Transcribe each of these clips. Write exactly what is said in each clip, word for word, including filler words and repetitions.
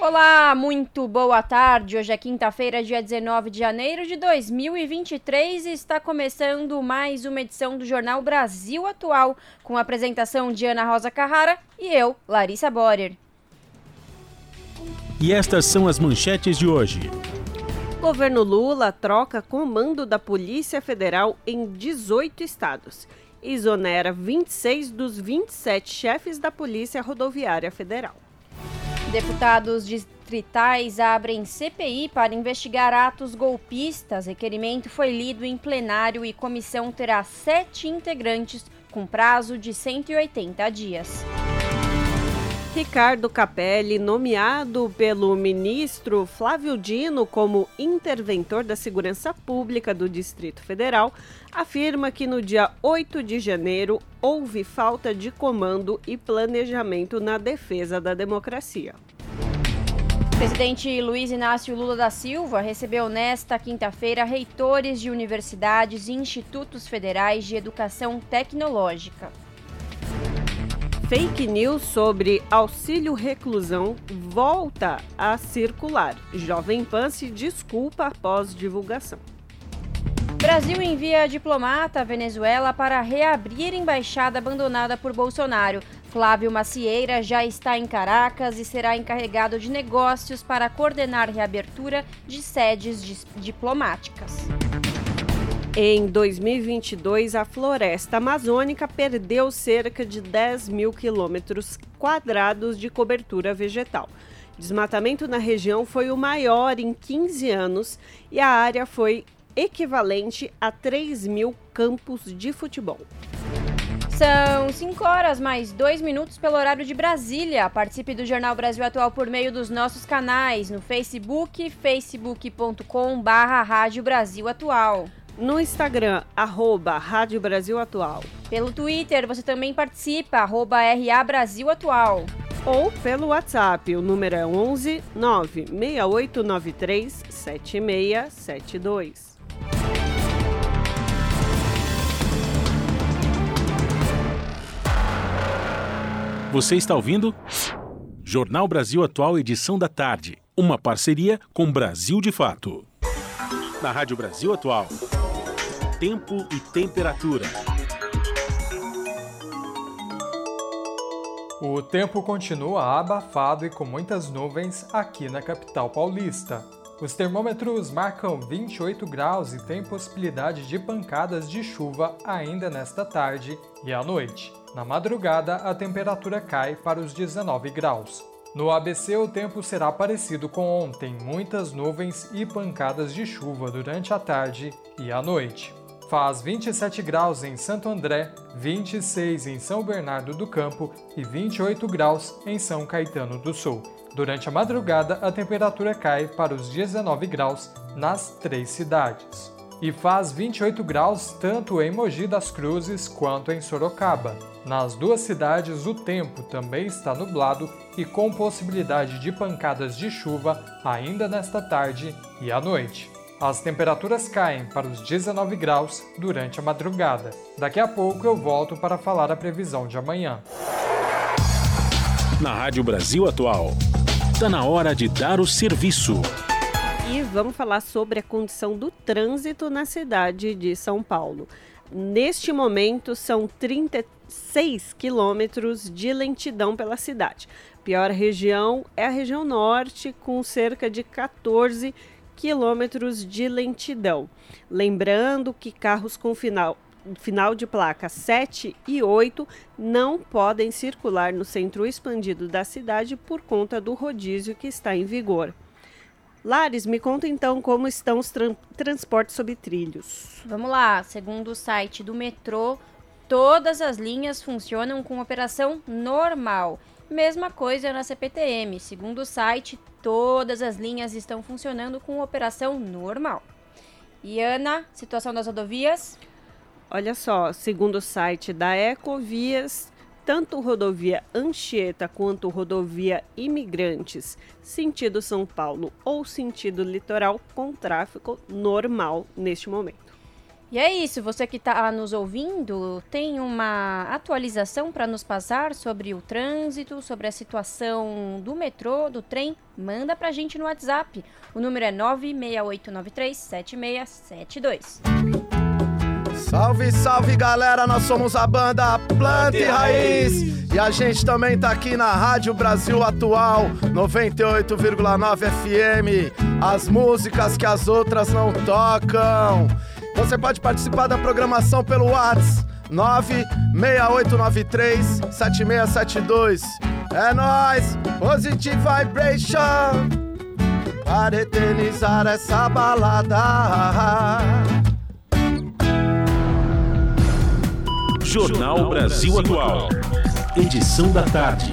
Olá, muito boa tarde. Hoje é quinta-feira, dia dezenove de janeiro de dois mil e vinte e três e está começando mais uma edição do Jornal Brasil Atual, com a apresentação de Ana Rosa Carrara e eu, Larissa Borer. E estas são as manchetes de hoje. Governo Lula troca comando da Polícia Federal em dezoito estados. Exonera vinte e seis dos vinte e sete chefes da Polícia Rodoviária Federal. Deputados distritais abrem C P I para investigar atos golpistas. Requerimento foi lido em plenário e comissão terá sete integrantes com prazo de cento e oitenta dias. Ricardo Cappelli, nomeado pelo ministro Flávio Dino como interventor da segurança pública do Distrito Federal, afirma que no dia oito de janeiro houve falta de comando e planejamento na defesa da democracia. O presidente Luiz Inácio Lula da Silva recebeu nesta quinta-feira reitores de universidades e institutos federais de educação tecnológica. Fake news sobre auxílio reclusão volta a circular. Jovem Pan se desculpa após divulgação. Brasil envia diplomata à Venezuela para reabrir embaixada abandonada por Bolsonaro. Flávio Macieira já está em Caracas e será encarregado de negócios para coordenar reabertura de sedes diplomáticas. Em dois mil e vinte e dois, a floresta amazônica perdeu cerca de dez mil quilômetros quadrados de cobertura vegetal. Desmatamento na região foi o maior em quinze anos e a área foi equivalente a três mil campos de futebol. São cinco horas mais dois minutos pelo horário de Brasília. Participe do Jornal Brasil Atual por meio dos nossos canais no Facebook, facebook ponto com barra rádio brasil atual. No Instagram, arroba Rádio Brasil Atual. Pelo Twitter, você também participa, arroba R A Brasil Atual. Ou pelo WhatsApp, o número é onze nove seis oito nove três sete seis sete dois. Você está ouvindo? Jornal Brasil Atual, edição da tarde. Uma parceria com Brasil de Fato. Na Rádio Brasil Atual. Tempo e temperatura. O tempo continua abafado e com muitas nuvens aqui na capital paulista. Os termômetros marcam vinte e oito graus e tem possibilidade de pancadas de chuva ainda nesta tarde e à noite. Na madrugada, a temperatura cai para os dezenove graus. No A B C, o tempo será parecido com ontem, muitas nuvens e pancadas de chuva durante a tarde e à noite. Faz vinte e sete graus em Santo André, vinte e seis em São Bernardo do Campo e vinte e oito graus em São Caetano do Sul. Durante a madrugada, a temperatura cai para os dezenove graus nas três cidades. E faz vinte e oito graus tanto em Mogi das Cruzes quanto em Sorocaba. Nas duas cidades, o tempo também está nublado e com possibilidade de pancadas de chuva ainda nesta tarde e à noite. As temperaturas caem para os dezenove graus durante a madrugada. Daqui a pouco eu volto para falar a previsão de amanhã. Na Rádio Brasil Atual, está na hora de dar o serviço. E vamos falar sobre a condição do trânsito na cidade de São Paulo. Neste momento, são trinta e seis quilômetros de lentidão pela cidade. A pior região é a região norte, com cerca de catorze quilômetros de lentidão. Lembrando que carros com final, final de placa sete e oito não podem circular no centro expandido da cidade por conta do rodízio que está em vigor. Lares, me conta então como estão os tra- transportes sob trilhos. Vamos lá, segundo o site do metrô, todas as linhas funcionam com operação normal. Mesma coisa na C P T M. Segundo o site, todas as linhas estão funcionando com operação normal. E Ana, situação das rodovias? Olha só, segundo o site da Ecovias, tanto rodovia Anchieta quanto rodovia Imigrantes, sentido São Paulo ou sentido litoral, com tráfego normal neste momento. E é isso, você que está nos ouvindo, tem uma atualização para nos passar sobre o trânsito, sobre a situação do metrô, do trem? Manda para a gente no WhatsApp. O número é nove seis oito nove três sete seis sete dois. Salve, salve galera, nós somos a banda Planta e Raiz e a gente também tá aqui na Rádio Brasil Atual, noventa e oito vírgula nove F M, as músicas que as outras não tocam. Você pode participar da programação pelo WhatsApp nove seis oito nove três sete seis sete dois. É nóis! Positive Vibration para eternizar essa balada. Jornal Brasil Atual, edição da tarde.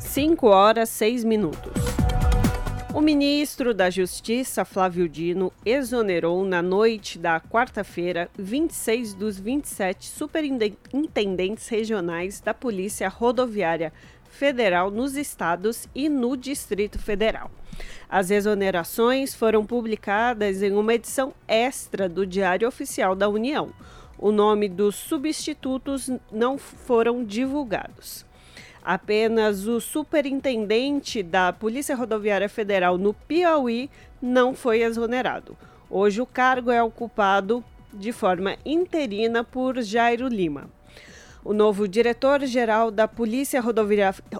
cinco horas e seis minutos. O ministro da Justiça, Flávio Dino, exonerou na noite da quarta-feira vinte e seis dos vinte e sete superintendentes regionais da Polícia Rodoviária Federal nos estados e no Distrito Federal. As exonerações foram publicadas em uma edição extra do Diário Oficial da União. O nome dos substitutos não foram divulgados. Apenas o superintendente da Polícia Rodoviária Federal no Piauí não foi exonerado. Hoje o cargo é ocupado de forma interina por Jairo Lima. O novo diretor-geral da Polícia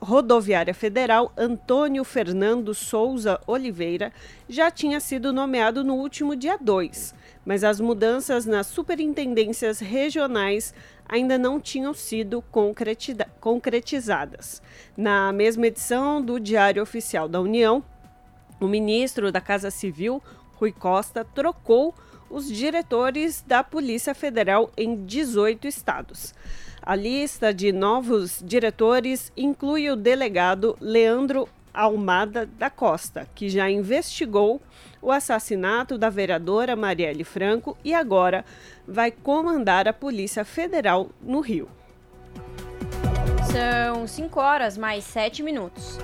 Rodoviária Federal, Antônio Fernando Souza Oliveira, já tinha sido nomeado no último dia dois, mas as mudanças nas superintendências regionais ainda não tinham sido concretizadas. Na mesma edição do Diário Oficial da União, o ministro da Casa Civil, Rui Costa, trocou os diretores da Polícia Federal em dezoito estados. A lista de novos diretores inclui o delegado Leandro Almada da Costa, que já investigou o assassinato da vereadora Marielle Franco e agora vai comandar a Polícia Federal no Rio. São cinco horas mais sete minutos.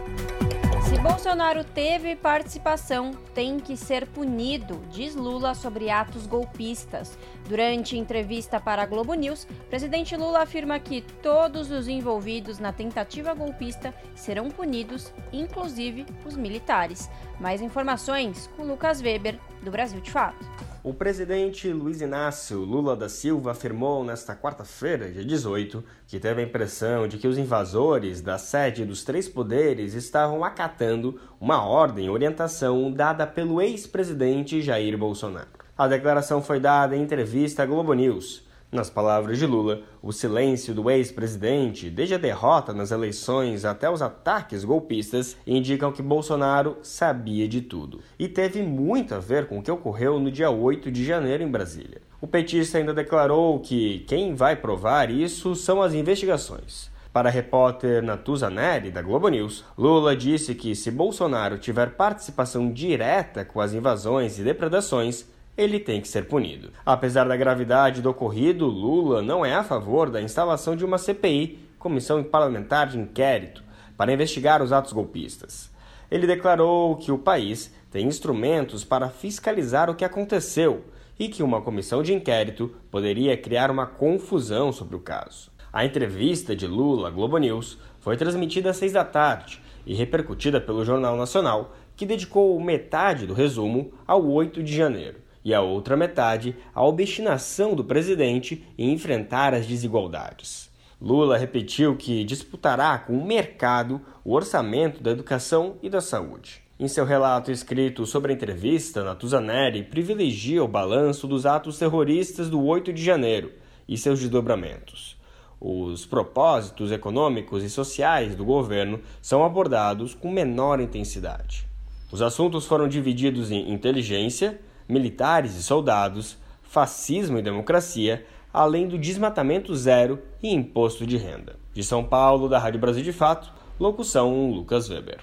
Se Bolsonaro teve participação, tem que ser punido, diz Lula sobre atos golpistas. Durante entrevista para a GloboNews, presidente Lula afirma que todos os envolvidos na tentativa golpista serão punidos, inclusive os militares. Mais informações com Lucas Weber, do Brasil de Fato. O presidente Luiz Inácio Lula da Silva afirmou nesta quarta-feira, dia dezoito, que teve a impressão de que os invasores da sede dos três poderes estavam acatando uma ordem e orientação dada pelo ex-presidente Jair Bolsonaro. A declaração foi dada em entrevista à GloboNews. Nas palavras de Lula, o silêncio do ex-presidente, desde a derrota nas eleições até os ataques golpistas, indicam que Bolsonaro sabia de tudo. E teve muito a ver com o que ocorreu no dia oito de janeiro em Brasília. O petista ainda declarou que quem vai provar isso são as investigações. Para a repórter Natuza Neri, da GloboNews, Lula disse que se Bolsonaro tiver participação direta com as invasões e depredações, ele tem que ser punido. Apesar da gravidade do ocorrido, Lula não é a favor da instalação de uma C P I, Comissão Parlamentar de Inquérito, para investigar os atos golpistas. Ele declarou que o país tem instrumentos para fiscalizar o que aconteceu e que uma comissão de inquérito poderia criar uma confusão sobre o caso. A entrevista de Lula à GloboNews foi transmitida às seis da tarde e repercutida pelo Jornal Nacional, que dedicou metade do resumo ao oito de janeiro. E a outra metade, a obstinação do presidente em enfrentar as desigualdades. Lula repetiu que disputará com o mercado o orçamento da educação e da saúde. Em seu relato escrito sobre a entrevista, Natuza Neri privilegia o balanço dos atos terroristas do oito de janeiro e seus desdobramentos. Os propósitos econômicos e sociais do governo são abordados com menor intensidade. Os assuntos foram divididos em inteligência, militares e soldados, fascismo e democracia, além do desmatamento zero e imposto de renda. De São Paulo, da Rádio Brasil de Fato, locução Lucas Weber.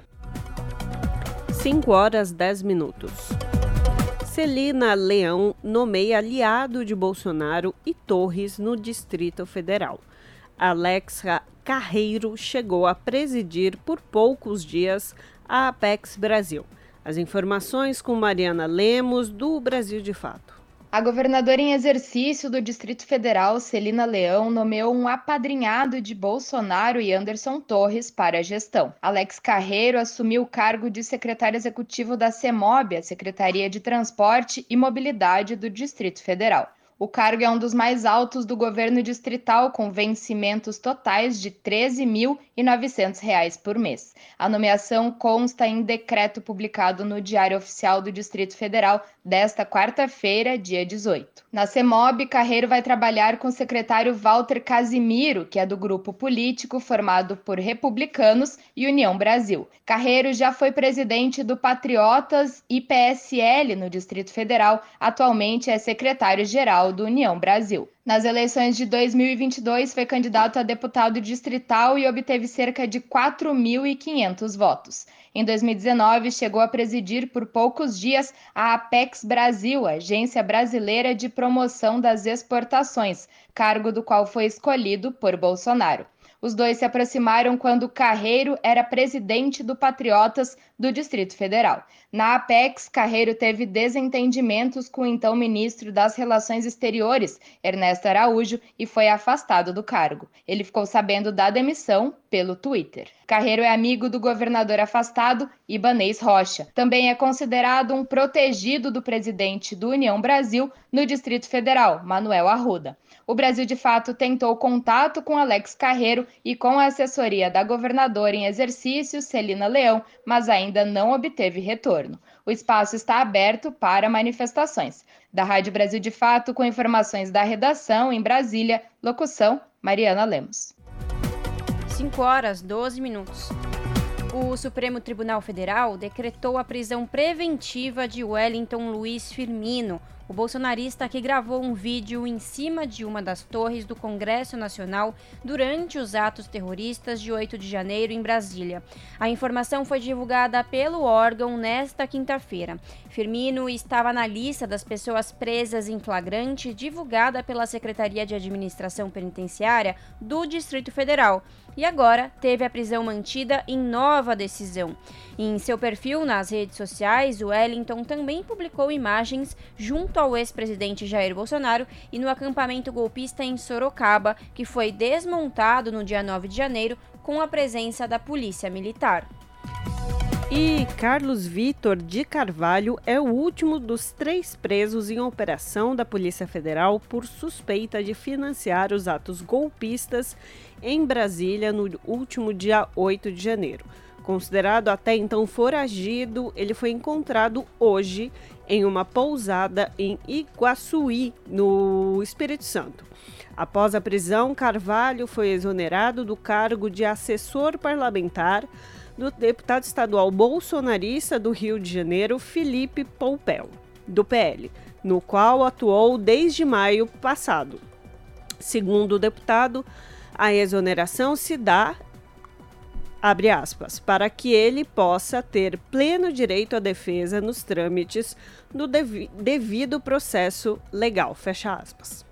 cinco horas e dez minutos. Celina Leão nomeia aliado de Bolsonaro e Torres no Distrito Federal. Alex Carreiro chegou a presidir por poucos dias a Apex Brasil. As informações com Mariana Lemos, do Brasil de Fato. A governadora em exercício do Distrito Federal, Celina Leão, nomeou um apadrinhado de Bolsonaro e Anderson Torres para a gestão. Alex Carreiro assumiu o cargo de secretário executivo da Semob, a Secretaria de Transporte e Mobilidade do Distrito Federal. O cargo é um dos mais altos do governo distrital, com vencimentos totais de treze mil e novecentos reais por mês. A nomeação consta em decreto publicado no Diário Oficial do Distrito Federal desta quarta-feira, dia dezoito. Na Semob, Carreiro vai trabalhar com o secretário Walter Casimiro, que é do grupo político formado por Republicanos e União Brasil. Carreiro já foi presidente do Patriotas e P S L no Distrito Federal, atualmente é secretário-geral do União Brasil. Nas eleições de dois mil e vinte e dois, foi candidato a deputado distrital e obteve cerca de quatro mil e quinhentos votos. Em dois mil e dezenove, chegou a presidir por poucos dias a Apex Brasil, Agência Brasileira de Promoção das Exportações, cargo do qual foi escolhido por Bolsonaro. Os dois se aproximaram quando Carreiro era presidente do Patriotas do Distrito Federal. Na Apex, Carreiro teve desentendimentos com o então ministro das Relações Exteriores, Ernesto Araújo, e foi afastado do cargo. Ele ficou sabendo da demissão pelo Twitter. Carreiro é amigo do governador afastado, Ibanez Rocha. Também é considerado um protegido do presidente do União Brasil no Distrito Federal, Manuel Arruda. O Brasil de Fato tentou contato com Alex Carreiro e com a assessoria da governadora em exercício, Celina Leão, mas ainda não obteve retorno. O espaço está aberto para manifestações. Da Rádio Brasil de Fato, com informações da redação em Brasília, locução Mariana Lemos. cinco horas e doze minutos. O Supremo Tribunal Federal decretou a prisão preventiva de Wellington Luiz Firmino, o bolsonarista que gravou um vídeo em cima de uma das torres do Congresso Nacional durante os atos terroristas de oito de janeiro em Brasília. A informação foi divulgada pelo órgão nesta quinta-feira. Firmino estava na lista das pessoas presas em flagrante divulgada pela Secretaria de Administração Penitenciária do Distrito Federal e agora teve a prisão mantida em nova decisão. Em seu perfil nas redes sociais, o Wellington também publicou imagens junto ao ex-presidente Jair Bolsonaro e no acampamento golpista em Sorocaba, que foi desmontado no dia nove de janeiro com a presença da Polícia Militar. E Carlos Vitor de Carvalho é o último dos três presos em operação da Polícia Federal por suspeita de financiar os atos golpistas em Brasília no último dia oito de janeiro. Considerado até então foragido, ele foi encontrado hoje em uma pousada em Iguaçuí, no Espírito Santo. Após a prisão, Carvalho foi exonerado do cargo de assessor parlamentar do deputado estadual bolsonarista do Rio de Janeiro, Felipe Pompeu, do P L, no qual atuou desde maio passado. Segundo o deputado, a exoneração se dá, abre aspas, para que ele possa ter pleno direito à defesa nos trâmites do devi- devido processo legal, fecha aspas.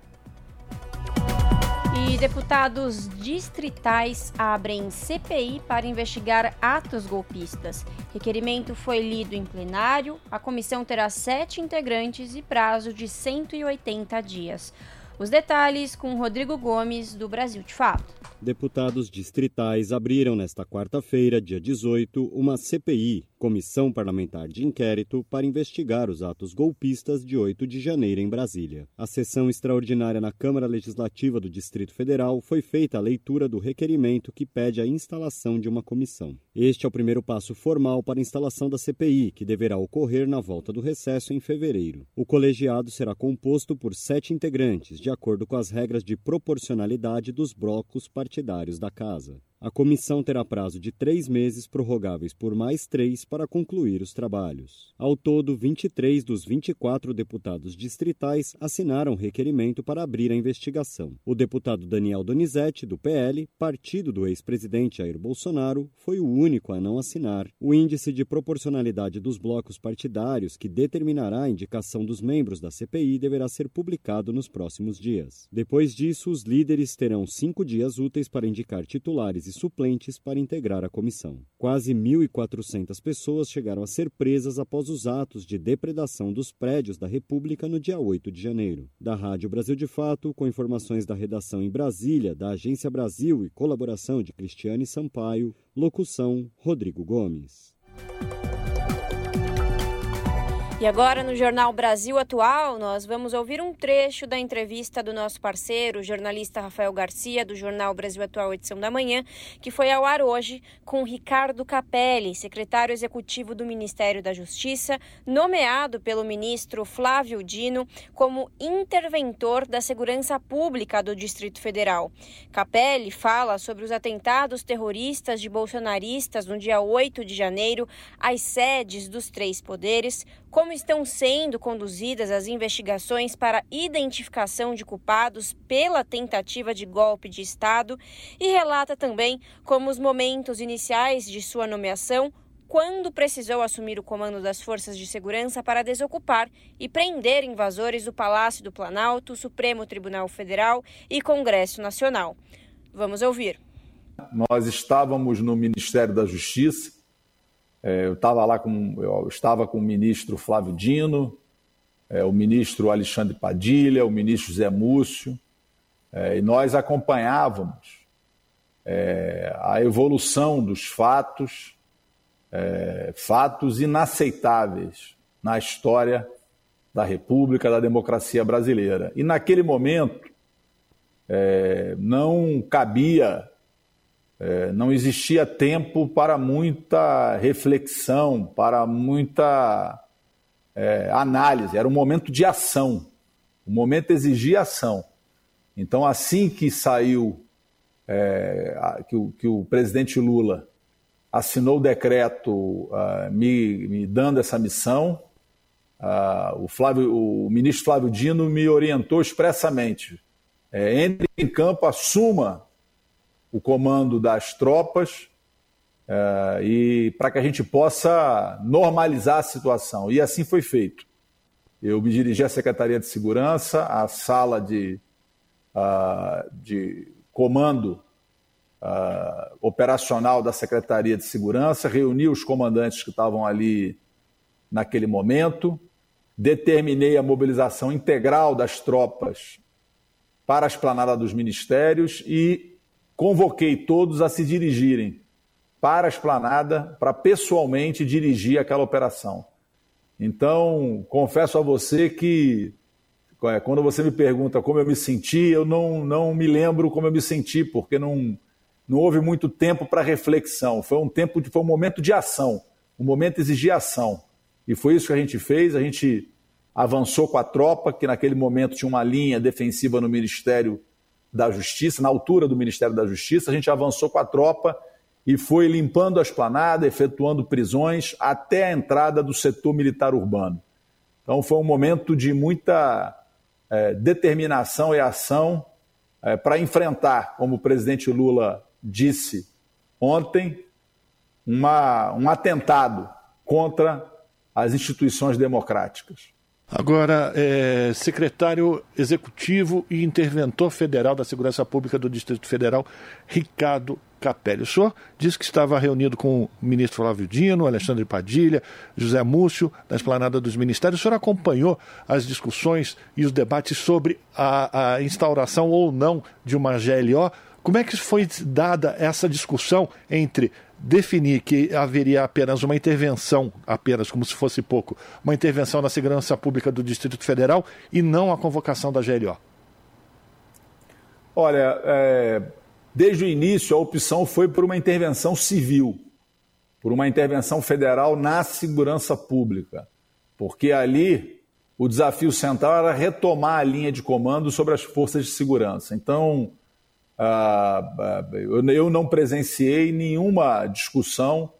E deputados distritais abrem C P I para investigar atos golpistas. Requerimento foi lido em plenário, a comissão terá sete integrantes e prazo de cento e oitenta dias. Os detalhes com Rodrigo Gomes, do Brasil de Fato. Deputados distritais abriram nesta quarta-feira, dia dezoito, uma C P I, Comissão Parlamentar de Inquérito, para investigar os atos golpistas de oito de janeiro em Brasília. A sessão extraordinária na Câmara Legislativa do Distrito Federal foi feita a leitura do requerimento que pede a instalação de uma comissão. Este é o primeiro passo formal para a instalação da C P I, que deverá ocorrer na volta do recesso em fevereiro. O colegiado será composto por sete integrantes, de acordo com as regras de proporcionalidade dos blocos partidários da Casa. A comissão terá prazo de três meses prorrogáveis por mais três para concluir os trabalhos. Ao todo, vinte e três dos vinte e quatro deputados distritais assinaram requerimento para abrir a investigação. O deputado Daniel Donizete, do P L, partido do ex-presidente Jair Bolsonaro, foi o único a não assinar. O índice de proporcionalidade dos blocos partidários, que determinará a indicação dos membros da C P I, deverá ser publicado nos próximos dias. Depois disso, os líderes terão cinco dias úteis para indicar titulares e suplentes para integrar a comissão. Quase mil e quatrocentas pessoas chegaram a ser presas após os atos de depredação dos prédios da República no dia oito de janeiro. Da Rádio Brasil de Fato, com informações da redação em Brasília, da Agência Brasil e colaboração de Cristiane Sampaio, locução Rodrigo Gomes. E agora, no Jornal Brasil Atual, nós vamos ouvir um trecho da entrevista do nosso parceiro, o jornalista Rafael Garcia, do Jornal Brasil Atual, edição da manhã, que foi ao ar hoje com Ricardo Cappelli, secretário executivo do Ministério da Justiça, nomeado pelo ministro Flávio Dino como interventor da segurança pública do Distrito Federal. Cappelli fala sobre os atentados terroristas de bolsonaristas no dia oito de janeiro, às sedes dos três poderes, como Como estão sendo conduzidas as investigações para identificação de culpados pela tentativa de golpe de Estado, e relata também como os momentos iniciais de sua nomeação, quando precisou assumir o comando das forças de segurança para desocupar e prender invasores do Palácio do Planalto, Supremo Tribunal Federal e Congresso Nacional. Vamos ouvir. Nós estávamos no Ministério da Justiça. Eu estava lá com, eu estava com o ministro Flávio Dino, o ministro Alexandre Padilha, o ministro Zé Múcio, e nós acompanhávamos a evolução dos fatos, fatos inaceitáveis na história da República, da democracia brasileira. E naquele momento não cabia... É, não existia tempo para muita reflexão, para muita é, análise. Era um momento de ação. O momento exigia ação. Então, assim que saiu, é, que, o, que o presidente Lula assinou o decreto uh, me, me dando essa missão, uh, o, Flávio, o ministro Flávio Dino me orientou expressamente. É, entre em campo, assuma o comando das tropas, uh, e para que a gente possa normalizar a situação. E assim foi feito. Eu me dirigi à Secretaria de Segurança, à sala de, uh, de comando uh, operacional da Secretaria de Segurança, reuni os comandantes que estavam ali naquele momento, determinei a mobilização integral das tropas para a esplanada dos ministérios e convoquei todos a se dirigirem para a esplanada, para pessoalmente dirigir aquela operação. Então, confesso a você que, quando você me pergunta como eu me senti, eu não, não me lembro como eu me senti, porque não, não houve muito tempo para reflexão. Foi um, tempo de, foi um momento de ação, um momento exigia ação. E foi isso que a gente fez, a gente avançou com a tropa, que naquele momento tinha uma linha defensiva no Ministério da Justiça, na altura do Ministério da Justiça. A gente avançou com a tropa e foi limpando a esplanada, efetuando prisões até a entrada do setor militar urbano. Então foi um momento de muita é, determinação e ação é, para enfrentar, como o presidente Lula disse ontem, uma, um atentado contra as instituições democráticas. Agora, é, secretário executivo e interventor federal da Segurança Pública do Distrito Federal, Ricardo Cappelli. O senhor disse que estava reunido com o ministro Flávio Dino, Alexandre Padilha, José Múcio, na esplanada dos ministérios. O senhor acompanhou as discussões e os debates sobre a, a instauração ou não de uma G L O. Como é que foi dada essa discussão entre definir que haveria apenas uma intervenção, apenas como se fosse pouco, uma intervenção na segurança pública do Distrito Federal e não a convocação da G L O? Olha, é, desde o início a opção foi por uma intervenção civil, por uma intervenção federal na segurança pública, porque ali o desafio central era retomar a linha de comando sobre as forças de segurança. Então, eu não presenciei nenhuma discussão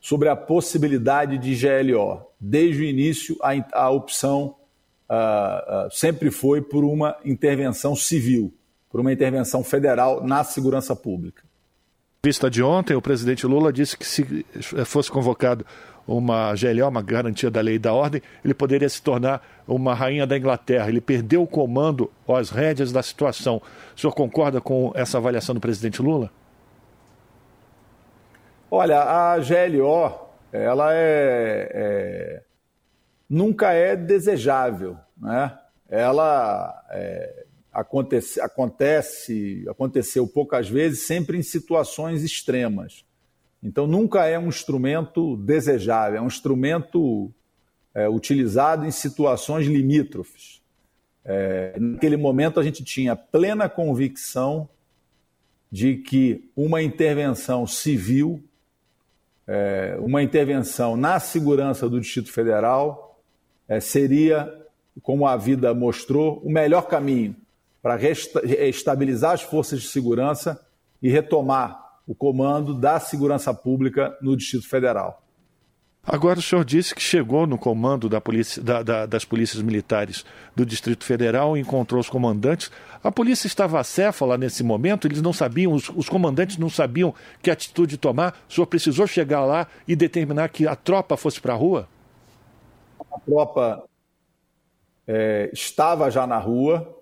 sobre a possibilidade de G L O. Desde o início, a opção sempre foi por uma intervenção civil, por uma intervenção federal na segurança pública. Na vista de ontem, o presidente Lula disse que se fosse convocado uma G L O, uma garantia da lei e da ordem, ele poderia se tornar uma rainha da Inglaterra. Ele perdeu o comando, as rédeas da situação. O senhor concorda com essa avaliação do presidente Lula? Olha, a G L O, ela é, é, nunca é desejável, né? Ela... É... Acontece, acontece, aconteceu poucas vezes, sempre em situações extremas. Então, nunca é um instrumento desejável, é um instrumento é, utilizado em situações limítrofes. É, naquele momento, a gente tinha plena convicção de que uma intervenção civil, é, uma intervenção na segurança do Distrito Federal, é, seria, como a vida mostrou, o melhor caminho para estabilizar as forças de segurança e retomar o comando da segurança pública no Distrito Federal. Agora o senhor disse que chegou no comando da polícia, da, da, das polícias militares do Distrito Federal e encontrou os comandantes. A polícia estava acéfala nesse momento, eles não sabiam, os, os comandantes não sabiam que atitude tomar. O senhor precisou chegar lá e determinar que a tropa fosse para a rua? A tropa é, estava já na rua.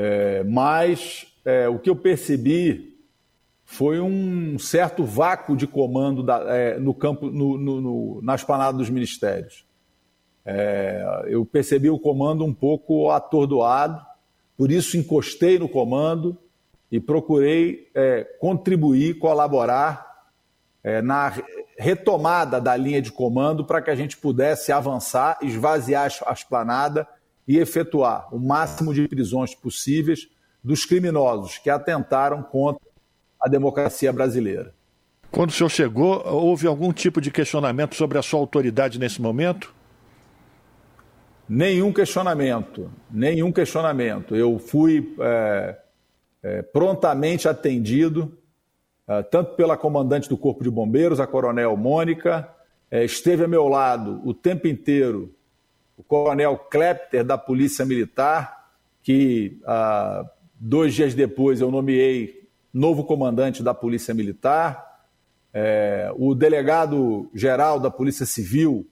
É, mas é, o que eu percebi foi um certo vácuo de comando da, é, no campo, no, no, no, na esplanada dos ministérios. É, eu percebi o comando um pouco atordoado, por isso encostei no comando e procurei é, contribuir, colaborar é, na retomada da linha de comando para que a gente pudesse avançar, esvaziar a esplanada e efetuar o máximo de prisões possíveis dos criminosos que atentaram contra a democracia brasileira. Quando o senhor chegou, houve algum tipo de questionamento sobre a sua autoridade nesse momento? Nenhum questionamento, nenhum questionamento. Eu fui é, é, prontamente atendido, é, tanto pela comandante do Corpo de Bombeiros, a coronel Mônica, é, esteve a meu lado o tempo inteiro o coronel Klepter, da Polícia Militar, que ah, dois dias depois eu nomeei novo comandante da Polícia Militar, eh, o delegado-geral da Polícia Civil,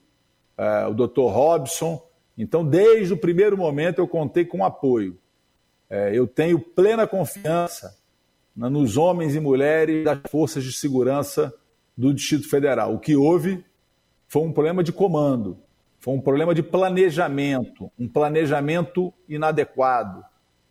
eh, o doutor Robson. Então, desde o primeiro momento, eu contei com apoio. Eh, eu tenho plena confiança na, nos homens e mulheres das forças de segurança do Distrito Federal. O que houve foi um problema de comando. Foi um problema de planejamento, um planejamento inadequado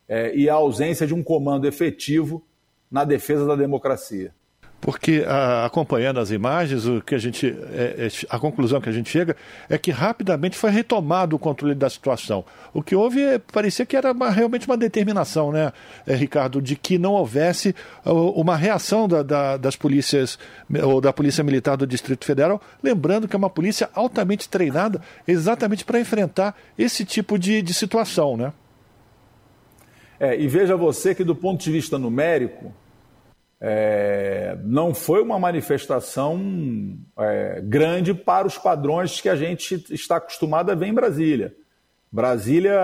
é, e a ausência de um comando efetivo na defesa da democracia. Porque, a, acompanhando as imagens, o que a, gente, é, é, a conclusão que a gente chega é que rapidamente foi retomado o controle da situação. O que houve é, parecia que era uma, realmente uma determinação, né, Ricardo, de que não houvesse uma reação da, da, das polícias, ou da Polícia Militar do Distrito Federal, lembrando que é uma polícia altamente treinada exatamente para enfrentar esse tipo de, de situação, né? É, e veja você que, do ponto de vista numérico, É, não foi uma manifestação é, grande para os padrões que a gente está acostumado a ver em Brasília. Brasília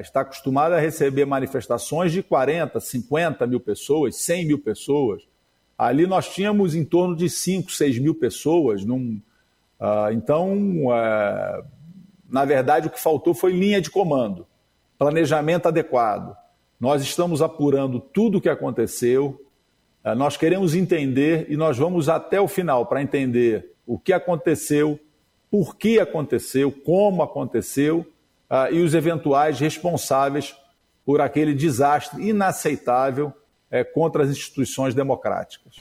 está acostumada a receber manifestações de quarenta, cinquenta mil pessoas, cem mil pessoas. Ali nós tínhamos em torno de cinco, seis mil pessoas. Num, ah, então, ah, na verdade, o que faltou foi linha de comando, planejamento adequado. Nós estamos apurando tudo o que aconteceu. Nós queremos entender e nós vamos até o final para entender o que aconteceu, por que aconteceu, como aconteceu uh, e os eventuais responsáveis por aquele desastre inaceitável uh, contra as instituições democráticas.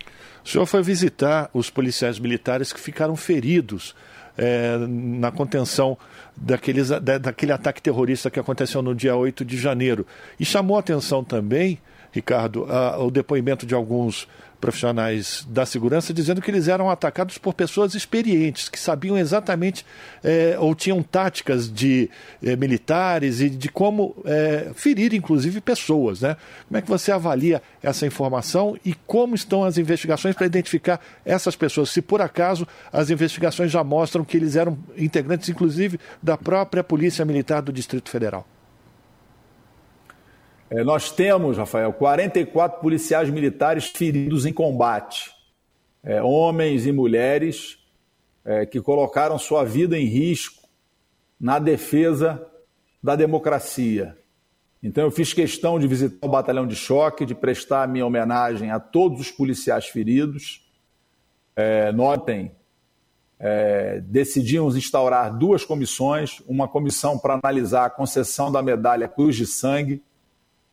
O senhor foi visitar os policiais militares que ficaram feridos É, na contenção daqueles, da, daquele ataque terrorista que aconteceu no dia oito de janeiro. E chamou a atenção também Ricardo, a, o depoimento de alguns profissionais da segurança dizendo que eles eram atacados por pessoas experientes, que sabiam exatamente é, ou tinham táticas de é, militares e de como é, ferir, inclusive, pessoas, né? Como é que você avalia essa informação e como estão as investigações para identificar essas pessoas? Se, por acaso, as investigações já mostram que eles eram integrantes, inclusive, da própria Polícia Militar do Distrito Federal. É, nós temos, Rafael, quarenta e quatro policiais militares feridos em combate, é, homens e mulheres é, que colocaram sua vida em risco na defesa da democracia. Então eu fiz questão de visitar o batalhão de choque, de prestar a minha homenagem a todos os policiais feridos. É, notem, é, decidimos instaurar duas comissões, uma comissão para analisar a concessão da medalha Cruz de Sangue,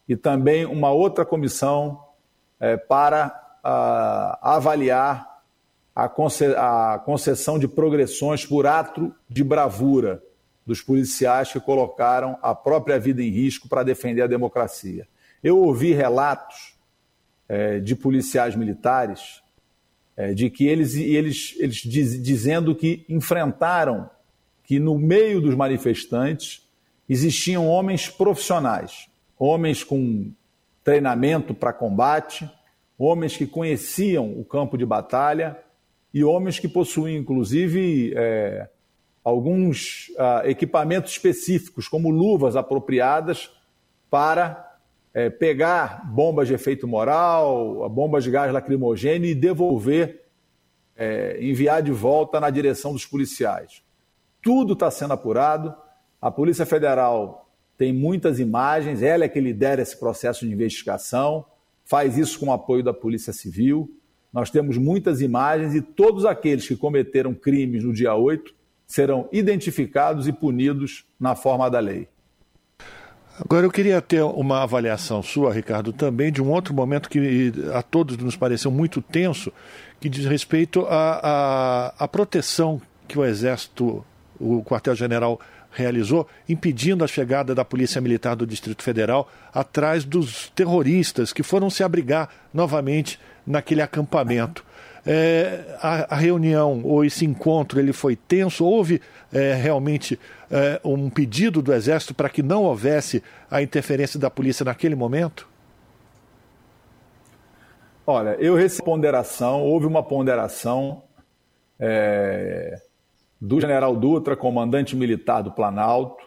e também uma outra comissão é, para a, avaliar a, conce, a concessão de progressões por ato de bravura dos policiais que colocaram a própria vida em risco para defender a democracia. Eu ouvi relatos é, de policiais militares é, de que eles, eles, eles diz, dizendo que enfrentaram, que no meio dos manifestantes existiam homens profissionais, homens com treinamento para combate, homens que conheciam o campo de batalha e homens que possuíam, inclusive, é, alguns ah, equipamentos específicos, como luvas apropriadas para é, pegar bombas de efeito moral, bombas de gás lacrimogêneo e devolver, é, enviar de volta na direção dos policiais. Tudo está sendo apurado. A Polícia Federal tem muitas imagens, ela é que lidera esse processo de investigação, faz isso com o apoio da Polícia Civil. Nós temos muitas imagens e todos aqueles que cometeram crimes no dia oito serão identificados e punidos na forma da lei. Agora, eu queria ter uma avaliação sua, Ricardo, também de um outro momento que a todos nos pareceu muito tenso, que diz respeito à, à, à proteção que o Exército, o quartel-general realizou, impedindo a chegada da Polícia Militar do Distrito Federal atrás dos terroristas que foram se abrigar novamente naquele acampamento. É, a, a reunião ou esse encontro ele foi tenso, houve é, realmente é, um pedido do Exército para que não houvesse a interferência da polícia naquele momento? Olha, eu recebi ponderação, houve uma ponderação... É... do general Dutra, comandante militar do Planalto.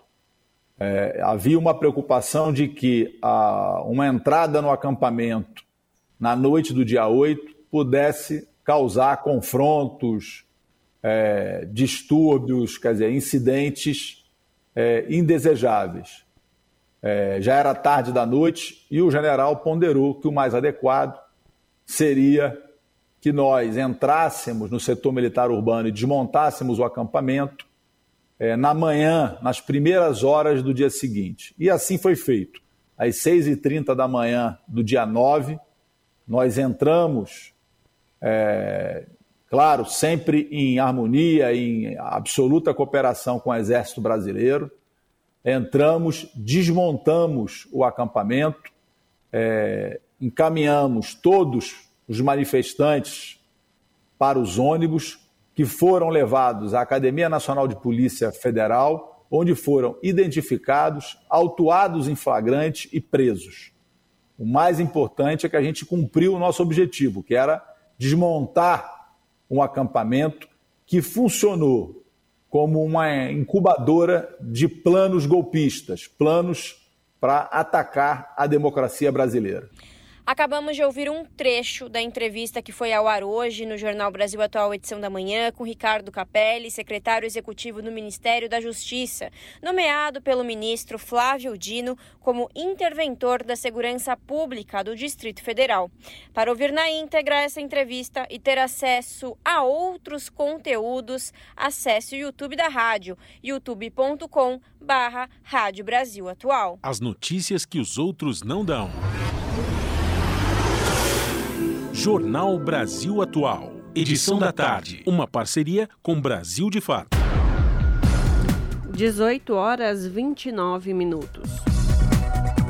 É, havia uma preocupação de que a, uma entrada no acampamento na noite do dia oito pudesse causar confrontos, é, distúrbios, quer dizer, incidentes é, indesejáveis. É, já era tarde da noite e o general ponderou que o mais adequado seria que nós entrássemos no setor militar urbano e desmontássemos o acampamento eh, na manhã, nas primeiras horas do dia seguinte. E assim foi feito. Às seis e trinta da manhã do dia nove, nós entramos, eh, claro, sempre em harmonia, em absoluta cooperação com o Exército Brasileiro, entramos, desmontamos o acampamento, eh, encaminhamos todos os manifestantes para os ônibus, que foram levados à Academia Nacional de Polícia Federal, onde foram identificados, autuados em flagrante e presos. O mais importante é que a gente cumpriu o nosso objetivo, que era desmontar um acampamento que funcionou como uma incubadora de planos golpistas, planos para atacar a democracia brasileira. Acabamos de ouvir um trecho da entrevista que foi ao ar hoje no Jornal Brasil Atual, edição da manhã, com Ricardo Cappelli, secretário executivo do Ministério da Justiça, nomeado pelo ministro Flávio Dino como interventor da segurança pública do Distrito Federal. Para ouvir na íntegra essa entrevista e ter acesso a outros conteúdos, acesse o YouTube da rádio, youtube ponto com barra rádio brasil atual. As notícias que os outros não dão. Jornal Brasil Atual, edição da tarde, uma parceria com Brasil de Fato. dezoito horas e vinte e nove minutos.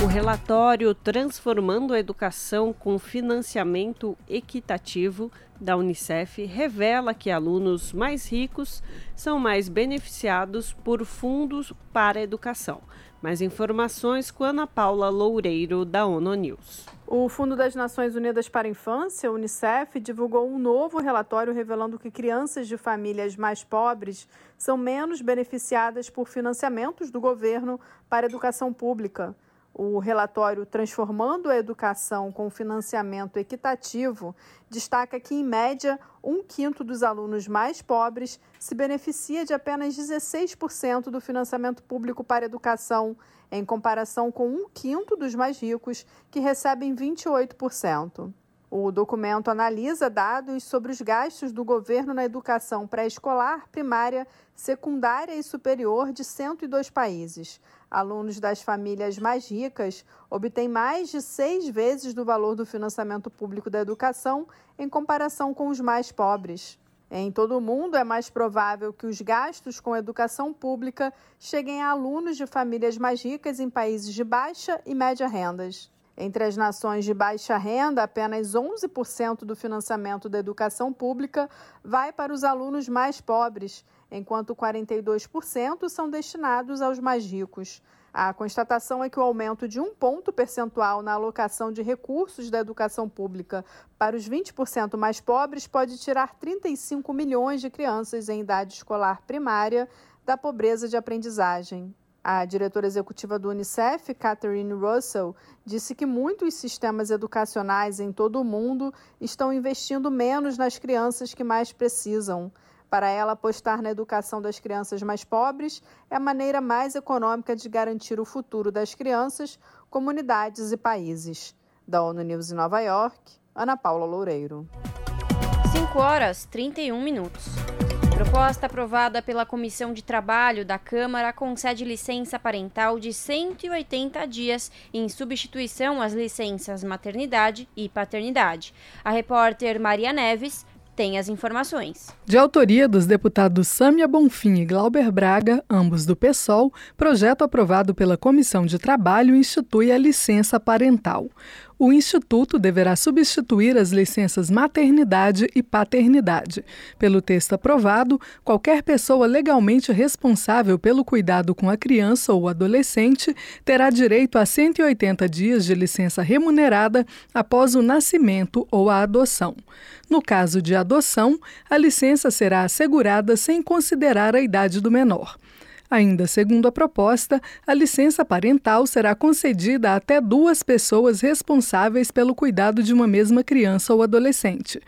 O relatório Transformando a Educação com Financiamento Equitativo da UNICEF revela que alunos mais ricos são mais beneficiados por fundos para a educação. Mais informações com Ana Paula Loureiro, da ONU News. O Fundo das Nações Unidas para a Infância, UNICEF, divulgou um novo relatório revelando que crianças de famílias mais pobres são menos beneficiadas por financiamentos do governo para a educação pública. O relatório Transformando a Educação com Financiamento Equitativo destaca que, em média, um quinto dos alunos mais pobres se beneficia de apenas dezesseis por cento do financiamento público para a educação, em comparação com um quinto dos mais ricos, que recebem vinte e oito por cento. O documento analisa dados sobre os gastos do governo na educação pré-escolar, primária, secundária e superior de cento e dois países. Alunos das famílias mais ricas obtêm mais de seis vezes do valor do financiamento público da educação em comparação com os mais pobres. Em todo o mundo, é mais provável que os gastos com educação pública cheguem a alunos de famílias mais ricas em países de baixa e média rendas. Entre as nações de baixa renda, apenas onze por cento do financiamento da educação pública vai para os alunos mais pobres, enquanto quarenta e dois por cento são destinados aos mais ricos. A constatação é que o aumento de um ponto percentual na alocação de recursos da educação pública para os vinte por cento mais pobres pode tirar trinta e cinco milhões de crianças em idade escolar primária da pobreza de aprendizagem. A diretora executiva do UNICEF, Catherine Russell, disse que muitos sistemas educacionais em todo o mundo estão investindo menos nas crianças que mais precisam. Para ela, apostar na educação das crianças mais pobres é a maneira mais econômica de garantir o futuro das crianças, comunidades e países. Da ONU News em Nova York, Ana Paula Loureiro. cinco horas e trinta e um minutos. Proposta aprovada pela Comissão de Trabalho da Câmara concede licença parental de cento e oitenta dias em substituição às licenças maternidade e paternidade. A repórter Maria Neves tem as informações. De autoria dos deputados Sâmia Bonfim e Glauber Braga, ambos do P SOL, projeto aprovado pela Comissão de Trabalho institui a licença parental. O Instituto deverá substituir as licenças maternidade e paternidade. Pelo texto aprovado, qualquer pessoa legalmente responsável pelo cuidado com a criança ou adolescente terá direito a cento e oitenta dias de licença remunerada após o nascimento ou a adoção. No caso de adoção, a licença será assegurada sem considerar a idade do menor. Ainda segundo a proposta, a licença parental será concedida até duas pessoas responsáveis pelo cuidado de uma mesma criança ou adolescente.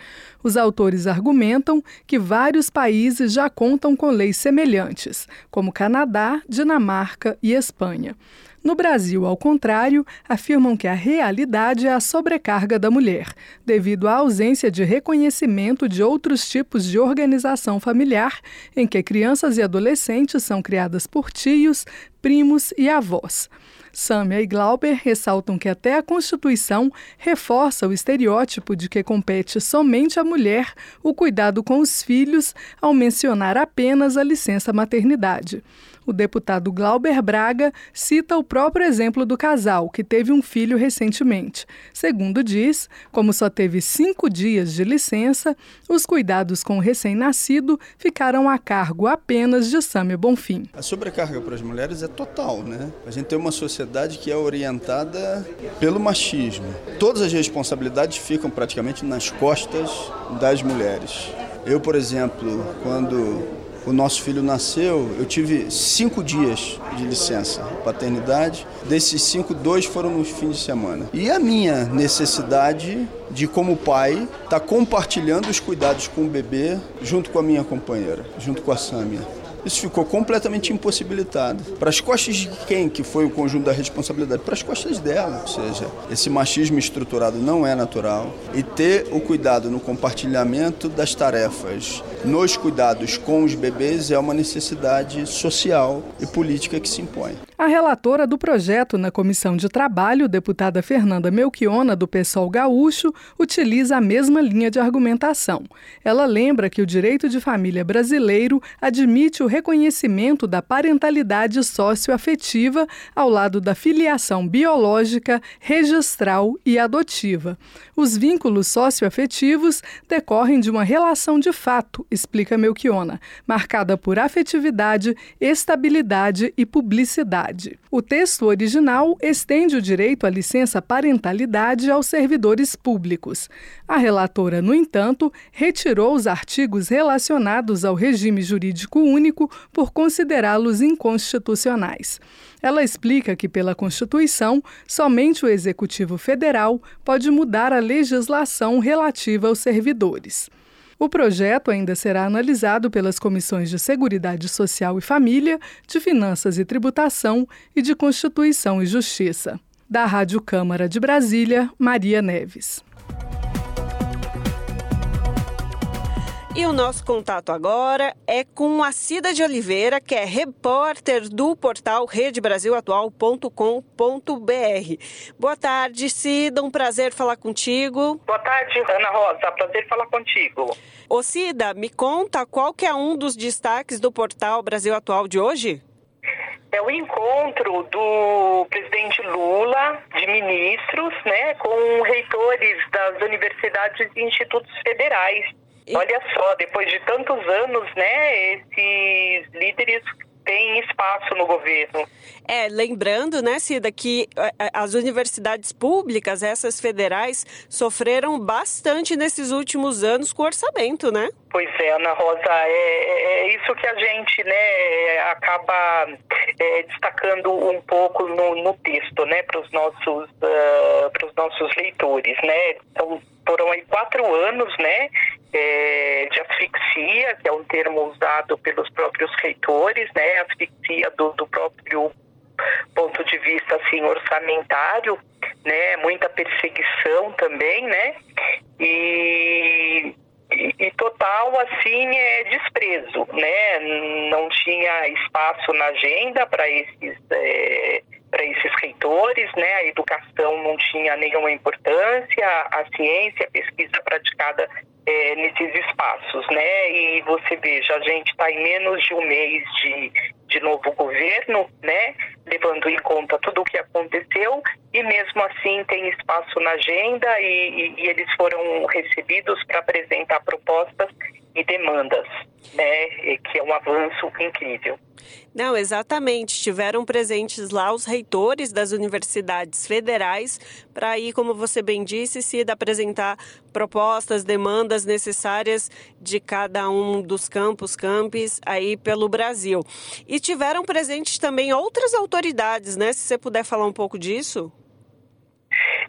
Os autores argumentam que vários países já contam com leis semelhantes, como Canadá, Dinamarca e Espanha. No Brasil, ao contrário, afirmam que a realidade é a sobrecarga da mulher, devido à ausência de reconhecimento de outros tipos de organização familiar, em que crianças e adolescentes são criadas por tios, primos e avós. Sâmia e Glauber ressaltam que até a Constituição reforça o estereótipo de que compete somente à mulher o cuidado com os filhos ao mencionar apenas a licença maternidade. O deputado Glauber Braga cita o próprio exemplo do casal, que teve um filho recentemente. Segundo diz, como só teve cinco dias de licença, os cuidados com o recém-nascido ficaram a cargo apenas de Sâmia Bonfim. A sobrecarga para as mulheres é total, né? A gente tem uma sociedade que é orientada pelo machismo. Todas as responsabilidades ficam praticamente nas costas das mulheres. Eu, por exemplo, quando o nosso filho nasceu, eu tive cinco dias de licença paternidade. Desses cinco, dois foram nos fins de semana. E a minha necessidade de, como pai, estar compartilhando os cuidados com o bebê junto com a minha companheira, junto com a Sâmia. Isso ficou completamente impossibilitado. Para as costas de quem que foi o conjunto da responsabilidade? Para as costas dela. Ou seja, esse machismo estruturado não é natural. E ter o cuidado no compartilhamento das tarefas, nos cuidados com os bebês, é uma necessidade social e política que se impõe. A relatora do projeto na Comissão de Trabalho, deputada Fernanda Melchiona, do P SOL Gaúcho, utiliza a mesma linha de argumentação. Ela lembra que o direito de família brasileiro admite o reconhecimento da parentalidade socioafetiva ao lado da filiação biológica, registral e adotiva. Os vínculos socioafetivos decorrem de uma relação de fato, explica Melchiona, marcada por afetividade, estabilidade e publicidade. O texto original estende o direito à licença parentalidade aos servidores públicos. A relatora, no entanto, retirou os artigos relacionados ao regime jurídico único por considerá-los inconstitucionais. Ela explica que, pela Constituição, somente o Executivo Federal pode mudar a legislação relativa aos servidores. O projeto ainda será analisado pelas Comissões de Seguridade Social e Família, de Finanças e Tributação e de Constituição e Justiça. Da Rádio Câmara de Brasília, Maria Neves. E o nosso contato agora é com a Cida de Oliveira, que é repórter do portal rede brasil atual ponto com ponto b r. Boa tarde, Cida. Um prazer falar contigo. Boa tarde, Ana Rosa. Prazer falar contigo. Ô, Cida, me conta qual que é um dos destaques do portal Brasil Atual de hoje? É o encontro do presidente Lula, de ministros, né, com reitores das universidades e institutos federais. Olha só, depois de tantos anos, né, esses líderes têm espaço no governo. É, lembrando, né, Cida, que as universidades públicas, essas federais, sofreram bastante nesses últimos anos com orçamento, né? Pois é, Ana Rosa, é, é isso que a gente, né, acaba é, destacando um pouco no, no texto, né, para os nossos, uh, para os nossos leitores, né? Então, foram aí quatro anos, né, é, de asfixia, que é um termo usado pelos próprios reitores, né, asfixia do, do próprio ponto de vista, assim, orçamentário, né, muita perseguição também, né, e, e, e total, assim, é, desprezo, né, não tinha espaço na agenda para esses... É, para esses reitores, né? A educação não tinha nenhuma importância, a ciência, a pesquisa praticada é, nesses espaços, né? E você veja, a gente está em menos de um mês de, de novo governo, né? Levando em conta tudo o que aconteceu, e mesmo assim tem espaço na agenda e, e, e eles foram recebidos para apresentar propostas e demandas, né? Que é um avanço incrível. Não, exatamente. Estiveram presentes lá os reitores das universidades federais para ir, como você bem disse, Cida, apresentar propostas, demandas necessárias de cada um dos campus, campes aí pelo Brasil. E tiveram presentes também outras autoridades, né? Se você puder falar um pouco disso.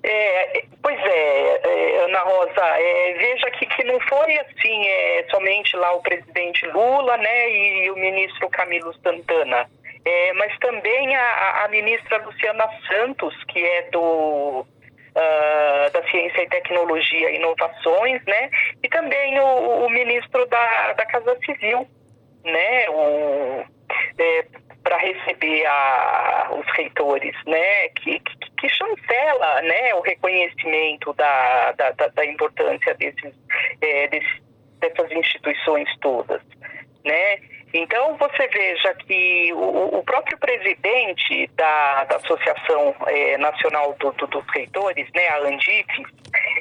É, pois é, é, Ana Rosa, é, veja que, que não foi assim, é, somente lá o presidente Lula, né, e, e o ministro Camilo Santana, é, mas também a, a ministra Luciana Santos, que é do, uh, da Ciência e Tecnologia e Inovações, né, e também o, o ministro da, da Casa Civil, né, o... É, para receber a, os reitores, né, que, que, que chancela, né, o reconhecimento da, da, da, da importância desses, é, desses, dessas instituições todas, né. Então, você veja que o, o próprio presidente da, da Associação é, Nacional do, do, dos Reitores, né, a ANDIF,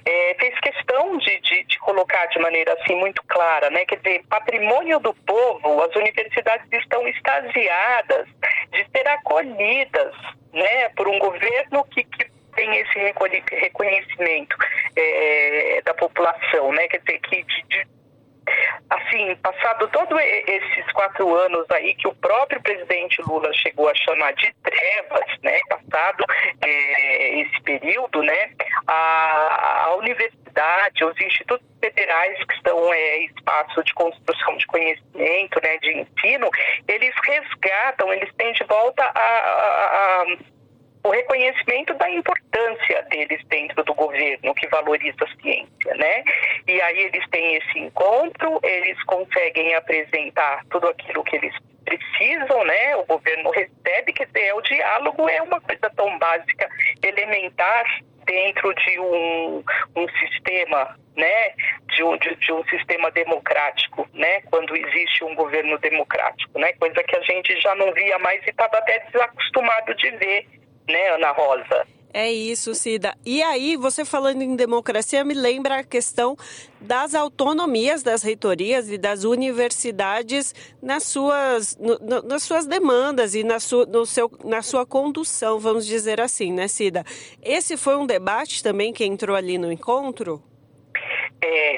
é, fez questão de, de, de colocar de maneira assim, muito clara, né, quer dizer, patrimônio do povo, as universidades estão extasiadas de ser acolhidas, né, por um governo que, que tem esse reconhecimento é, da população, né, quer dizer, que de, de, assim, passado todos esses quatro anos aí que o próprio presidente Lula chegou a chamar de trevas, né, passado é, esse período, né, a, a universidade, os institutos federais que são é, espaço de construção de conhecimento, né, de ensino, eles resgatam, eles têm de volta a, a, a o reconhecimento da importância deles dentro do governo, que valoriza a ciência, né? E aí eles têm esse encontro, eles conseguem apresentar tudo aquilo que eles precisam, né? O governo recebe, quer dizer, o diálogo é uma coisa tão básica, elementar, dentro de um, um sistema, né, de, um, de, de um sistema democrático, né, quando existe um governo democrático, né, coisa que a gente já não via mais e estava até desacostumado de ver, né, Ana Rosa? É isso, Cida. E aí, você falando em democracia, me lembra a questão das autonomias das reitorias e das universidades nas suas, no, no, nas suas demandas e na, su, no seu, na sua condução, vamos dizer assim, né, Cida? Esse foi um debate também que entrou ali no encontro? É,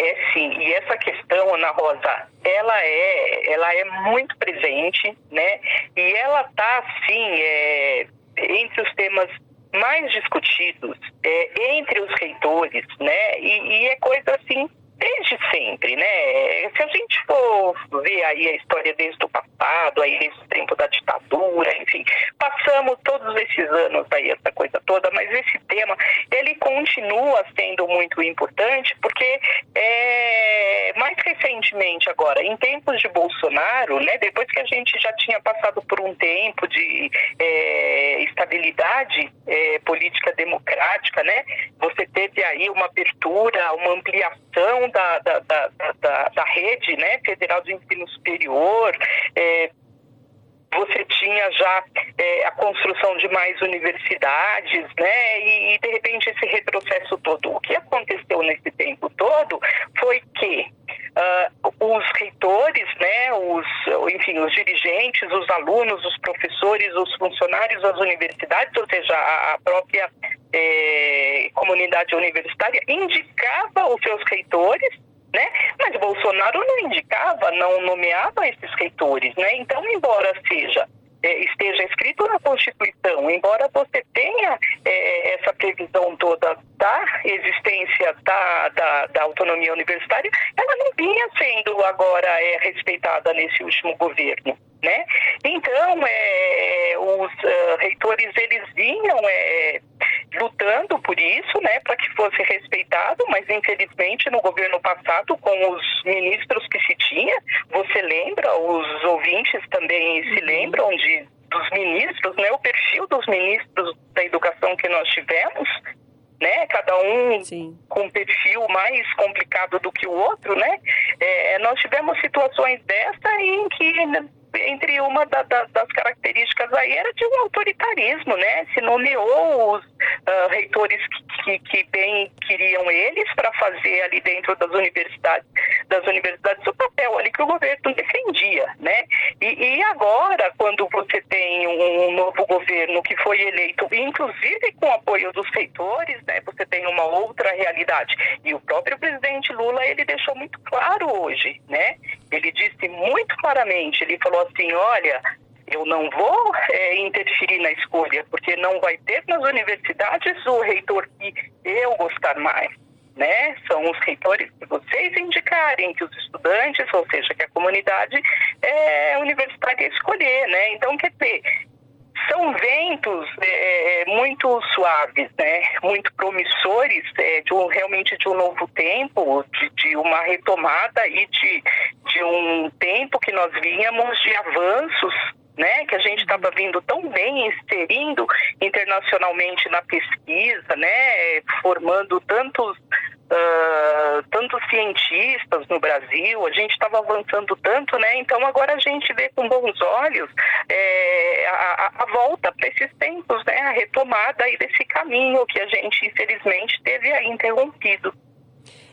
é sim. E essa questão, Ana Rosa, ela é, ela é muito presente, né? E ela está, assim, é, entre os temas mais discutidos é, entre os reitores, né? E, e é coisa assim desde sempre, né? Se a gente for ver aí a história desde o passado, aí desde o tempo da ditadura, enfim, passamos todos esses anos aí, essa coisa toda, mas esse tema, ele continua sendo muito importante, porque é, mais recentemente agora, em tempos de Bolsonaro, né, depois que a gente já tinha passado por um tempo de é, estabilidade é, política democrática, né, você teve aí uma abertura, uma ampliação Da, da, da, da, da rede, né, federal de ensino superior, é, você tinha já é, a construção de mais universidades, né, e, e de repente esse retrocesso todo. O que aconteceu nesse tempo todo foi que uh, os reitores, né, os, enfim, os dirigentes, os alunos, os professores, os funcionários das universidades, ou seja, a, a própria É, comunidade universitária indicava os seus reitores, né? Mas Bolsonaro não indicava, não nomeava esses reitores, né? Então, embora seja é, esteja escrito na Constituição, embora você tenha é, essa previsão toda da existência da, da, da autonomia universitária, ela não vinha sendo agora é, respeitada nesse último governo, né? Então, é, os uh, reitores, eles vinham é, lutando por isso, né, para que fosse respeitado, mas infelizmente no governo passado, com os ministros que se tinha, você lembra, os ouvintes também se lembram de, dos ministros, né, o perfil dos ministros da educação que nós tivemos, né, cada um Sim. com um perfil mais complicado do que o outro, né, é, nós tivemos situações dessa em que... Entre uma da, da, das características aí era de um autoritarismo, né? Se nomeou os uh, reitores que, que, que bem queriam eles para fazer ali dentro das universidades, das universidades o papel ali que o governo defendia, né? E, e agora, quando você tem um novo governo que foi eleito, inclusive com o apoio dos reitores, né? Você tem uma outra realidade. E o próprio presidente Lula, ele deixou muito claro hoje, né? Ele disse muito claramente, ele falou assim, olha, eu não vou é, interferir na escolha, porque não vai ter nas universidades o reitor que eu gostar mais, né? São os reitores que vocês indicarem, que os estudantes, ou seja, que a comunidade é, universitária escolher, né? Então, quer dizer, são ventos é, muito suaves, né? Muito promissores, é, de um, realmente de um novo tempo, de, de uma retomada e de, de um tempo que nós vínhamos de avanços, né? Que a gente estava vindo tão bem, inserindo internacionalmente na pesquisa, né? Formando tantos... Uh, tantos cientistas no Brasil, a gente estava avançando tanto, né? Então agora a gente vê com bons olhos é, a, a volta para esses tempos, né? A retomada aí desse caminho que a gente infelizmente teve aí interrompido.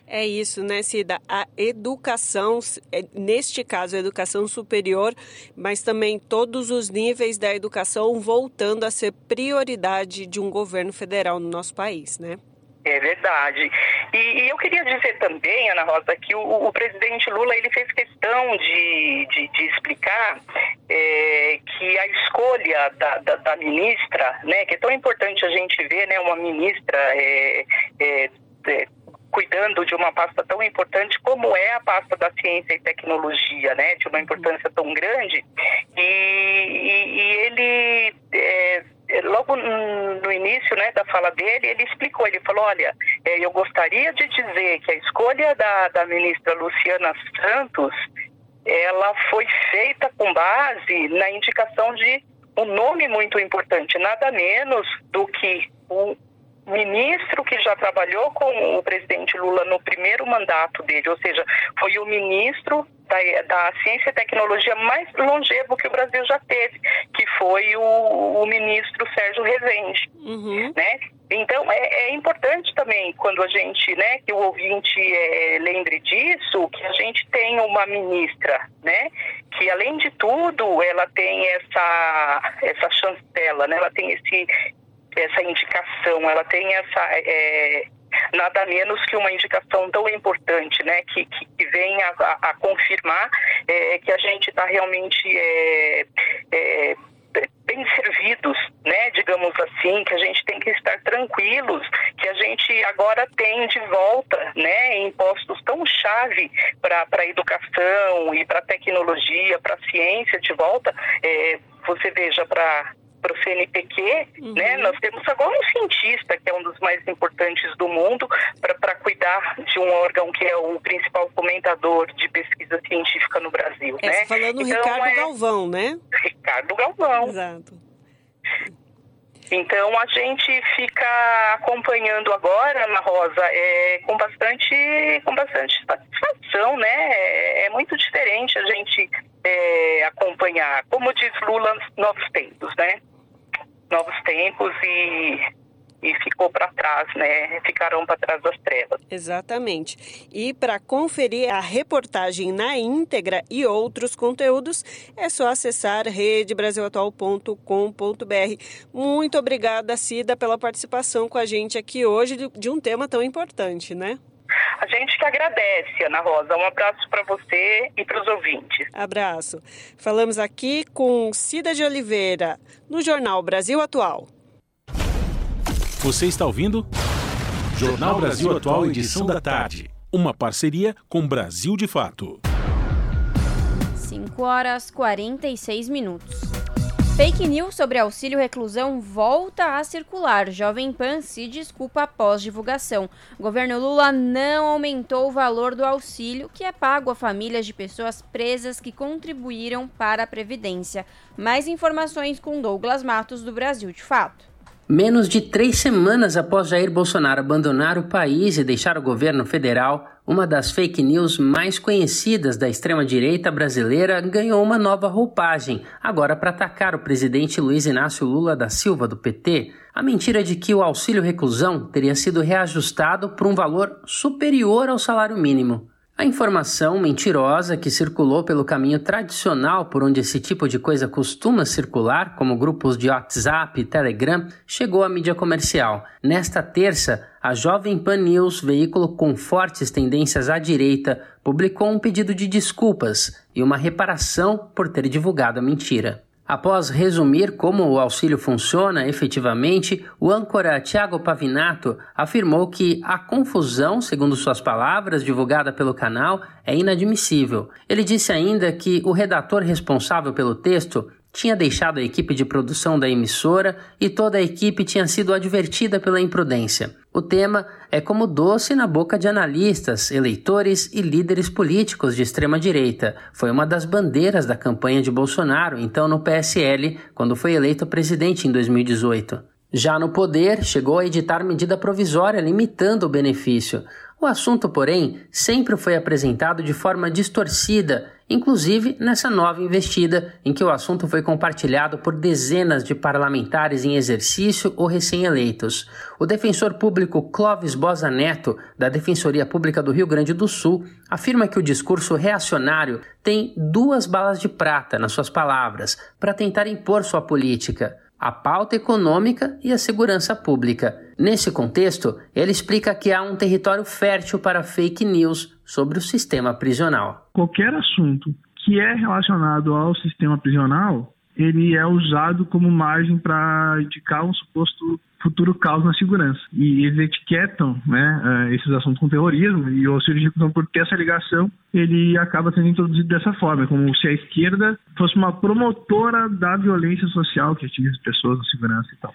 É isso, né, Cida? A educação, neste caso, a educação superior, mas também todos os níveis da educação voltando a ser prioridade de um governo federal no nosso país, né? É verdade. E, e eu queria dizer também, Ana Rosa, que o, o presidente Lula, ele fez questão de, de, de explicar é, que a escolha da, da, da ministra, né, que é tão importante a gente ver, né, uma ministra é, é, é, cuidando de uma pasta tão importante como é a pasta da ciência e tecnologia, né, de uma importância tão grande, e, e, e ele... É, logo no início, né, da fala dele, ele explicou, ele falou, olha, eu gostaria de dizer que a escolha da, da ministra Luciana Santos, ela foi feita com base na indicação de um nome muito importante, nada menos do que o ministro que já trabalhou com o presidente Lula no primeiro mandato dele, ou seja, foi o ministro da, da ciência e tecnologia mais longevo que o Brasil já teve, que foi o, o ministro Sérgio Rezende, uhum. né? Então, é, é importante também, quando a gente, né, que o ouvinte é, lembre disso, que a gente tem uma ministra, né, que além de tudo, ela tem essa, essa chancela, né, ela tem esse, essa indicação, ela tem essa, é, nada menos que uma indicação tão importante, né, que, que, que vem a, a, a confirmar é, que a gente está realmente... É, é, bem servidos, né, digamos assim, que a gente tem que estar tranquilos, que a gente agora tem de volta, né, em postos tão chave para a educação e para a tecnologia, para a ciência de volta, é, você veja para... para o C N Pq, uhum. né, nós temos agora um cientista, que é um dos mais importantes do mundo, para cuidar de um órgão que é o principal fomentador de pesquisa científica no Brasil. É, né? Falando então, Ricardo é... Galvão, né? Ricardo Galvão. Exato. Então, a gente fica acompanhando agora, Ana Rosa, é, com, bastante, com bastante satisfação, né? É, é muito diferente a gente é, acompanhar, como diz Lula, novos tempos, né? Novos tempos e, e ficou para trás, né? Ficarão para trás das trevas. Exatamente. E para conferir a reportagem na íntegra e outros conteúdos, é só acessar rede brasil atual ponto com ponto b r. Muito obrigada, Cida, pela participação com a gente aqui hoje de um tema tão importante, né? A gente que agradece, Ana Rosa. Um abraço para você e para os ouvintes. Abraço. Falamos aqui com Cida de Oliveira, no Jornal Brasil Atual. Você está ouvindo? Jornal Brasil Atual, edição da tarde. Uma parceria com Brasil de Fato. cinco horas e quarenta e seis minutos. Fake news sobre auxílio reclusão volta a circular. Jovem Pan se desculpa após divulgação. O governo Lula não aumentou o valor do auxílio, que é pago a famílias de pessoas presas que contribuíram para a Previdência. Mais informações com Douglas Matos, do Brasil de Fato. Menos de três semanas após Jair Bolsonaro abandonar o país e deixar o governo federal, uma das fake news mais conhecidas da extrema-direita brasileira ganhou uma nova roupagem, agora para atacar o presidente Luiz Inácio Lula da Silva, do P T. A mentira de que o auxílio reclusão teria sido reajustado por um valor superior ao salário mínimo. A informação mentirosa que circulou pelo caminho tradicional por onde esse tipo de coisa costuma circular, como grupos de WhatsApp e Telegram, chegou à mídia comercial. Nesta terça, a Jovem Pan News, veículo com fortes tendências à direita, publicou um pedido de desculpas e uma reparação por ter divulgado a mentira. Após resumir como o auxílio funciona efetivamente, o âncora Thiago Pavinato afirmou que a confusão, segundo suas palavras, divulgada pelo canal, é inadmissível. Ele disse ainda que o redator responsável pelo texto tinha deixado a equipe de produção da emissora e toda a equipe tinha sido advertida pela imprudência. O tema é como doce na boca de analistas, eleitores e líderes políticos de extrema-direita. Foi uma das bandeiras da campanha de Bolsonaro, então no P S L, quando foi eleito presidente em dois mil e dezoito. Já no poder, chegou a editar medida provisória limitando o benefício. O assunto, porém, sempre foi apresentado de forma distorcida, inclusive nessa nova investida, em que o assunto foi compartilhado por dezenas de parlamentares em exercício ou recém-eleitos. O defensor público Clóvis Bosa Neto, da Defensoria Pública do Rio Grande do Sul, afirma que o discurso reacionário tem duas balas de prata, nas suas palavras, para tentar impor sua política: a pauta econômica e a segurança pública. Nesse contexto, ele explica que há um território fértil para fake news sobre o sistema prisional. Qualquer assunto que é relacionado ao sistema prisional, ele é usado como margem para indicar um suposto futuro caos na segurança. E eles etiquetam, né, esses assuntos com terrorismo, e o auxílio de reclusão, por ter essa ligação, ele acaba sendo introduzido dessa forma, como se a esquerda fosse uma promotora da violência social que atinge as pessoas na segurança e tal.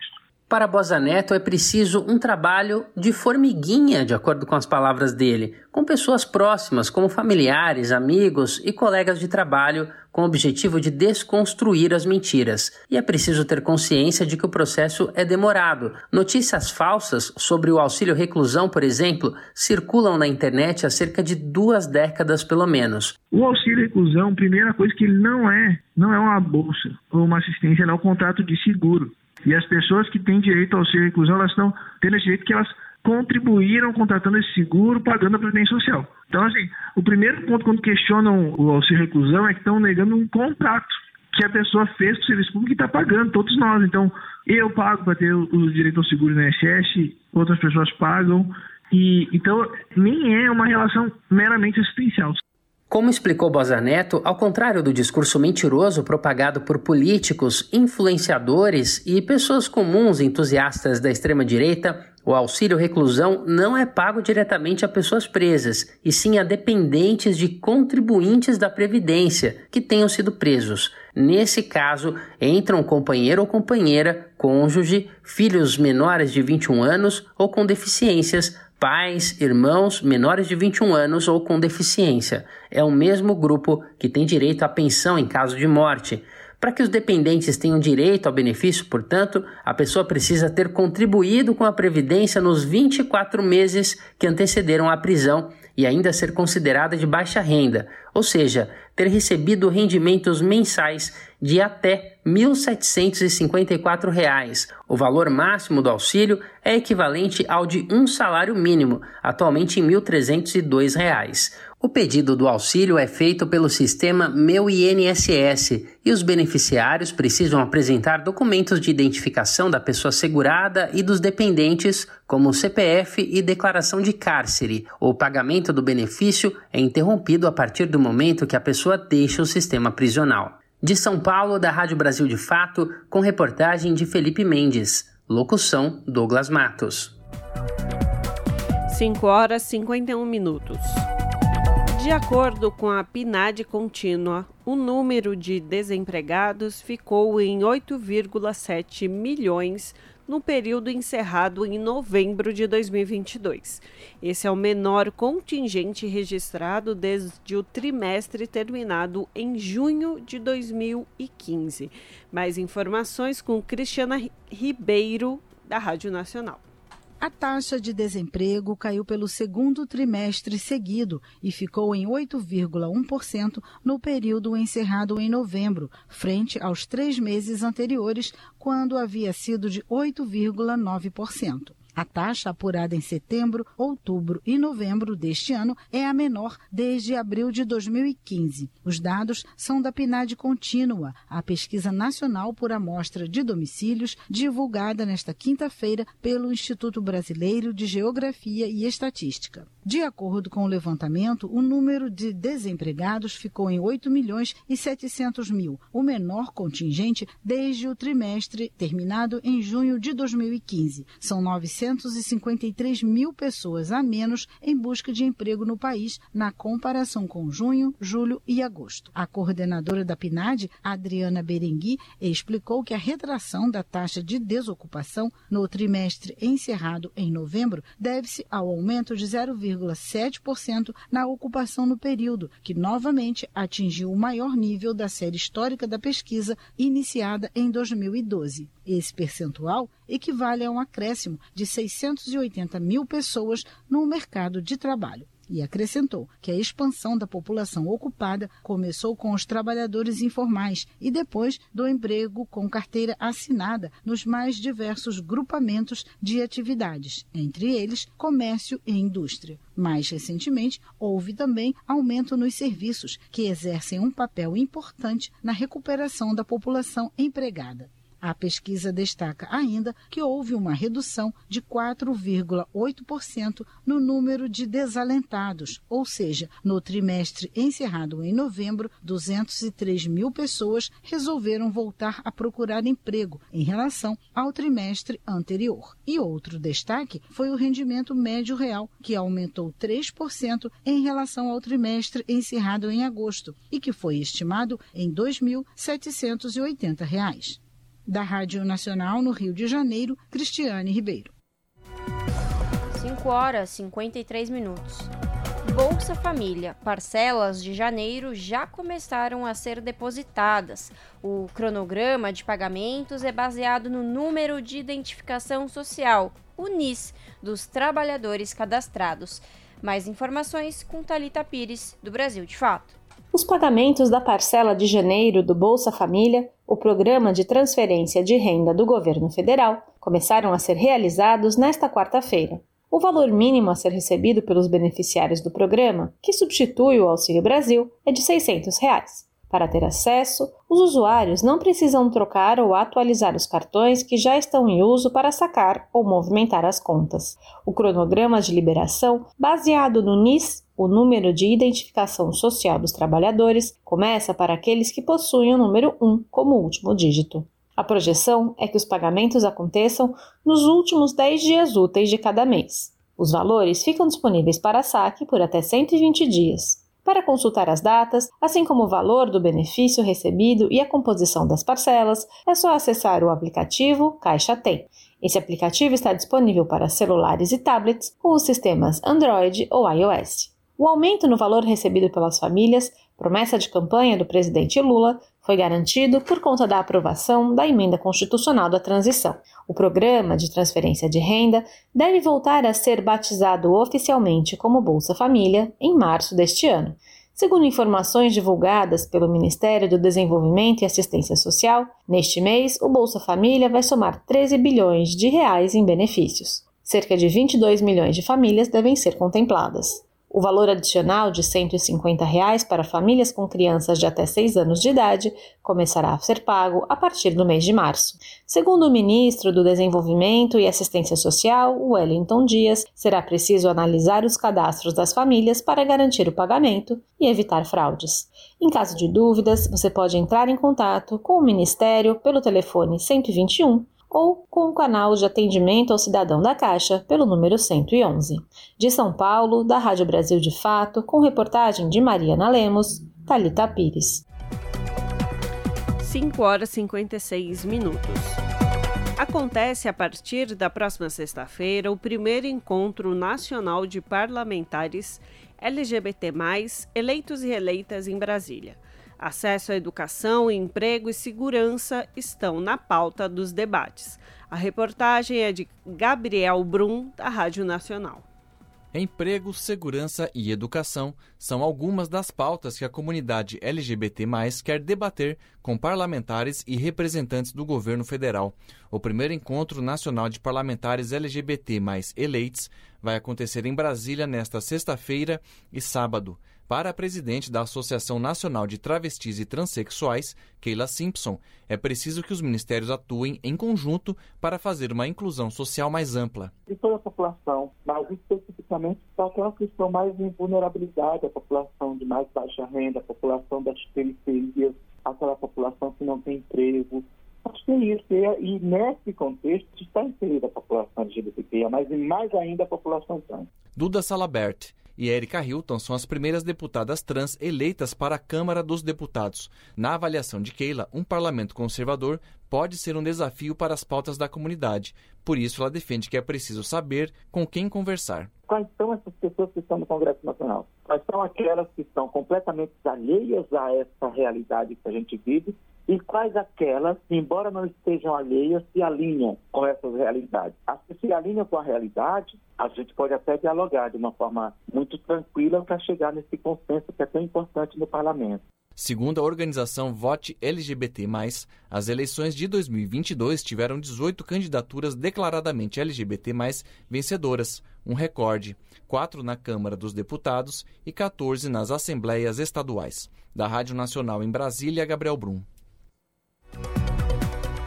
para Bosa Neto é preciso um trabalho de formiguinha, de acordo com as palavras dele, com pessoas próximas, como familiares, amigos e colegas de trabalho, com o objetivo de desconstruir as mentiras. E é preciso ter consciência de que o processo é demorado. Notícias falsas sobre o auxílio reclusão, por exemplo, circulam na internet há cerca de duas décadas, pelo menos. O auxílio reclusão, primeira coisa que ele não é, não é uma bolsa ou uma assistência, ele é um contrato de seguro. E as pessoas que têm direito ao auxílio reclusão, elas estão tendo esse direito que elas contribuíram contratando esse seguro, pagando a Previdência Social. Então, assim, o primeiro ponto quando questionam o auxílio reclusão é que estão negando um contrato que a pessoa fez para o serviço público e está pagando, todos nós. Então, eu pago para ter o direito ao seguro no I N S S, outras pessoas pagam. E, então, nem é uma relação meramente assistencial. Como explicou Bosa Neto, ao contrário do discurso mentiroso propagado por políticos, influenciadores e pessoas comuns entusiastas da extrema-direita, o auxílio reclusão não é pago diretamente a pessoas presas, e sim a dependentes de contribuintes da Previdência que tenham sido presos. Nesse caso, entram companheiro ou companheira, cônjuge, filhos menores de vinte e um anos ou com deficiências, pais, irmãos, menores de vinte e um anos ou com deficiência. É o mesmo grupo que tem direito à pensão em caso de morte. Para que os dependentes tenham direito ao benefício, portanto, a pessoa precisa ter contribuído com a Previdência nos vinte e quatro meses que antecederam a prisão e ainda ser considerada de baixa renda, ou seja, ter recebido rendimentos mensais de até mil setecentos e cinquenta e quatro reais. O valor máximo do auxílio é equivalente ao de um salário mínimo, atualmente em mil trezentos e dois reais. O pedido do auxílio é feito pelo sistema Meu I N S S e os beneficiários precisam apresentar documentos de identificação da pessoa segurada e dos dependentes, como C P F e declaração de cárcere. O pagamento do benefício é interrompido a partir do momento que a pessoa deixa o sistema prisional. De São Paulo, da Rádio Brasil de Fato, com reportagem de Felipe Mendes. Locução, Douglas Matos. cinco horas e cinquenta e um minutos. De acordo com a P N A D Contínua, o número de desempregados ficou em oito vírgula sete milhões no período encerrado em novembro de dois mil e vinte e dois. Esse é o menor contingente registrado desde o trimestre terminado em junho de dois mil e quinze. Mais informações com Cristiana Ribeiro, da Rádio Nacional. A taxa de desemprego caiu pelo segundo trimestre seguido e ficou em oito vírgula um por cento no período encerrado em novembro, frente aos três meses anteriores, quando havia sido de oito vírgula nove por cento. A taxa apurada em setembro, outubro e novembro deste ano é a menor desde abril de dois mil e quinze. Os dados são da P N A D Contínua, a pesquisa nacional por amostra de domicílios, divulgada nesta quinta-feira pelo Instituto Brasileiro de Geografia e Estatística. De acordo com o levantamento, o número de desempregados ficou em oito milhões e setecentos mil, o menor contingente desde o trimestre terminado em junho de dois mil e quinze. São novecentos e cinquenta e três mil pessoas a menos em busca de emprego no país, na comparação com junho, julho e agosto. A coordenadora da P N A D, Adriana Berengui, explicou que a retração da taxa de desocupação no trimestre encerrado em novembro deve-se ao aumento de zero vírgula sete por cento na ocupação no período, que novamente atingiu o maior nível da série histórica da pesquisa iniciada em dois mil e doze. Esse percentual equivale a um acréscimo de seiscentos e oitenta mil pessoas no mercado de trabalho. E acrescentou que a expansão da população ocupada começou com os trabalhadores informais e depois do emprego com carteira assinada nos mais diversos grupamentos de atividades, entre eles comércio e indústria. Mais recentemente, houve também aumento nos serviços, que exercem um papel importante na recuperação da população empregada. A pesquisa destaca ainda que houve uma redução de quatro vírgula oito por cento no número de desalentados, ou seja, no trimestre encerrado em novembro, duzentos e três mil pessoas resolveram voltar a procurar emprego em relação ao trimestre anterior. E outro destaque foi o rendimento médio real, que aumentou três por cento em relação ao trimestre encerrado em agosto e que foi estimado em dois mil setecentos e oitenta reais. Da Rádio Nacional no Rio de Janeiro, Cristiane Ribeiro. cinco horas e cinquenta e três minutos. Bolsa Família. Parcelas de janeiro já começaram a ser depositadas. O cronograma de pagamentos é baseado no número de identificação social, o N I S, dos trabalhadores cadastrados. Mais informações com Thalita Pires, do Brasil de Fato. Os pagamentos da parcela de janeiro do Bolsa Família, o Programa de Transferência de Renda do Governo Federal, começaram a ser realizados nesta quarta-feira. O valor mínimo a ser recebido pelos beneficiários do programa, que substitui o Auxílio Brasil, é de seiscentos reais. Para ter acesso, os usuários não precisam trocar ou atualizar os cartões que já estão em uso para sacar ou movimentar as contas. O cronograma de liberação, baseado no N I S, o número de identificação social dos trabalhadores, começa para aqueles que possuem o número um como último dígito. A projeção é que os pagamentos aconteçam nos últimos dez dias úteis de cada mês. Os valores ficam disponíveis para saque por até cento e vinte dias. Para consultar as datas, assim como o valor do benefício recebido e a composição das parcelas, é só acessar o aplicativo Caixa Tem. Esse aplicativo está disponível para celulares e tablets com os sistemas Android ou iOS. O aumento no valor recebido pelas famílias, promessa de campanha do presidente Lula, foi garantido por conta da aprovação da Emenda Constitucional da Transição. O Programa de Transferência de Renda deve voltar a ser batizado oficialmente como Bolsa Família em março deste ano. Segundo informações divulgadas pelo Ministério do Desenvolvimento e Assistência Social, neste mês o Bolsa Família vai somar treze bilhões de reais em benefícios. Cerca de vinte e dois milhões de famílias devem ser contempladas. O valor adicional de cento e cinquenta reais para famílias com crianças de até seis anos de idade começará a ser pago a partir do mês de março. Segundo o ministro do Desenvolvimento e Assistência Social, Wellington Dias, será preciso analisar os cadastros das famílias para garantir o pagamento e evitar fraudes. Em caso de dúvidas, você pode entrar em contato com o Ministério pelo telefone cento e vinte e um ou com o canal de atendimento ao cidadão da Caixa, pelo número cento e onze. De São Paulo, da Rádio Brasil de Fato, com reportagem de Mariana Lemos, Thalita Pires. cinco horas e cinquenta e seis minutos. Acontece a partir da próxima sexta-feira o primeiro encontro nacional de parlamentares L G B T mais, eleitos e eleitas em Brasília. Acesso à educação, emprego e segurança estão na pauta dos debates. A reportagem é de Gabriel Brum, da Rádio Nacional. Emprego, segurança e educação são algumas das pautas que a comunidade L G B T mais, quer debater com parlamentares e representantes do governo federal. O primeiro encontro nacional de parlamentares L G B T mais, eleitos, vai acontecer em Brasília nesta sexta-feira e sábado. Para a presidente da Associação Nacional de Travestis e Transsexuais, Keila Simpson, é preciso que os ministérios atuem em conjunto para fazer uma inclusão social mais ampla. E toda a população, mas especificamente para aquela que estão mais em vulnerabilidade, a população de mais baixa renda, a população das periferias, aquela população que não tem emprego. Acho que é isso. E nesse contexto está inserida a população L G B T, mas e mais ainda a população trans. Duda Salabert e Erika Hilton são as primeiras deputadas trans eleitas para a Câmara dos Deputados. Na avaliação de Keila, um parlamento conservador pode ser um desafio para as pautas da comunidade. Por isso, ela defende que é preciso saber com quem conversar. Quais são essas pessoas que estão no Congresso Nacional? Quais são aquelas que estão completamente alheias a essa realidade que a gente vive? E quais aquelas que, embora não estejam alheias, se alinham com essas realidades? As que se alinham com a realidade, a gente pode até dialogar de uma forma muito tranquila para chegar nesse consenso que é tão importante no parlamento. Segundo a organização Vote L G B T mais, as eleições de dois mil e vinte e dois tiveram dezoito candidaturas declaradamente L G B T mais, vencedoras, um recorde, quatro na Câmara dos Deputados e quatorze nas Assembleias Estaduais. Da Rádio Nacional em Brasília, Gabriel Brum.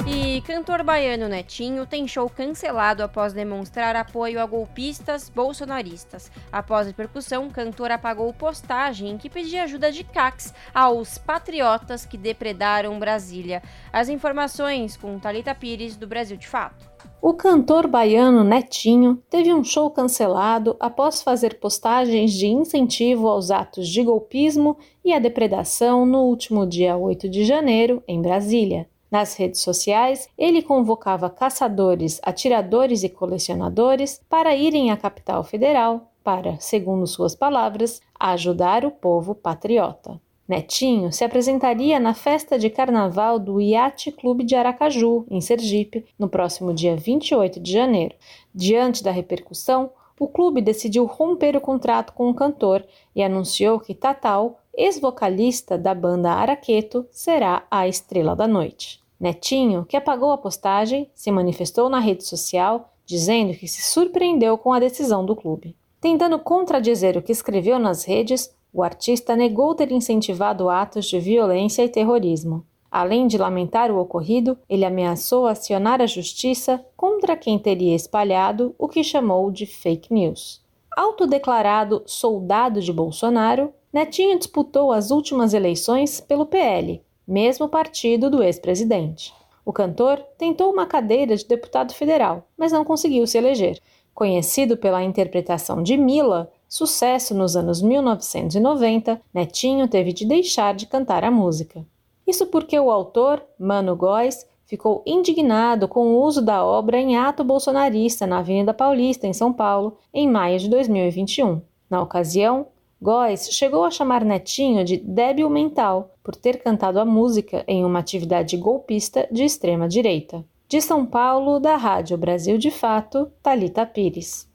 E cantor baiano Netinho tem show cancelado após demonstrar apoio a golpistas bolsonaristas. Após a repercussão, o cantor apagou postagem em que pedia ajuda de C A Cs aos patriotas que depredaram Brasília. As informações com Thalita Pires, do Brasil de Fato. O cantor baiano Netinho teve um show cancelado após fazer postagens de incentivo aos atos de golpismo e à depredação no último dia oito de janeiro, em Brasília. Nas redes sociais, ele convocava caçadores, atiradores e colecionadores para irem à capital federal para, segundo suas palavras, ajudar o povo patriota. Netinho se apresentaria na festa de carnaval do Iate Clube de Aracaju, em Sergipe, no próximo dia vinte e oito de janeiro. Diante da repercussão, o clube decidiu romper o contrato com o cantor e anunciou que Tatal, ex-vocalista da banda Araqueto, será a estrela da noite. Netinho, que apagou a postagem, se manifestou na rede social, dizendo que se surpreendeu com a decisão do clube. Tentando contradizer o que escreveu nas redes, o artista negou ter incentivado atos de violência e terrorismo. Além de lamentar o ocorrido, ele ameaçou acionar a justiça contra quem teria espalhado o que chamou de fake news. Autodeclarado soldado de Bolsonaro, Netinho disputou as últimas eleições pelo P L, mesmo partido do ex-presidente. O cantor tentou uma cadeira de deputado federal, mas não conseguiu se eleger. Conhecido pela interpretação de Mila, sucesso nos anos mil novecentos e noventa, Netinho teve de deixar de cantar a música. Isso porque o autor, Mano Góes, ficou indignado com o uso da obra em ato bolsonarista na Avenida Paulista, em São Paulo, em maio de dois mil e vinte e um. Na ocasião, Góes chegou a chamar Netinho de débil mental por ter cantado a música em uma atividade golpista de extrema-direita. De São Paulo, da Rádio Brasil de Fato, Thalita Pires.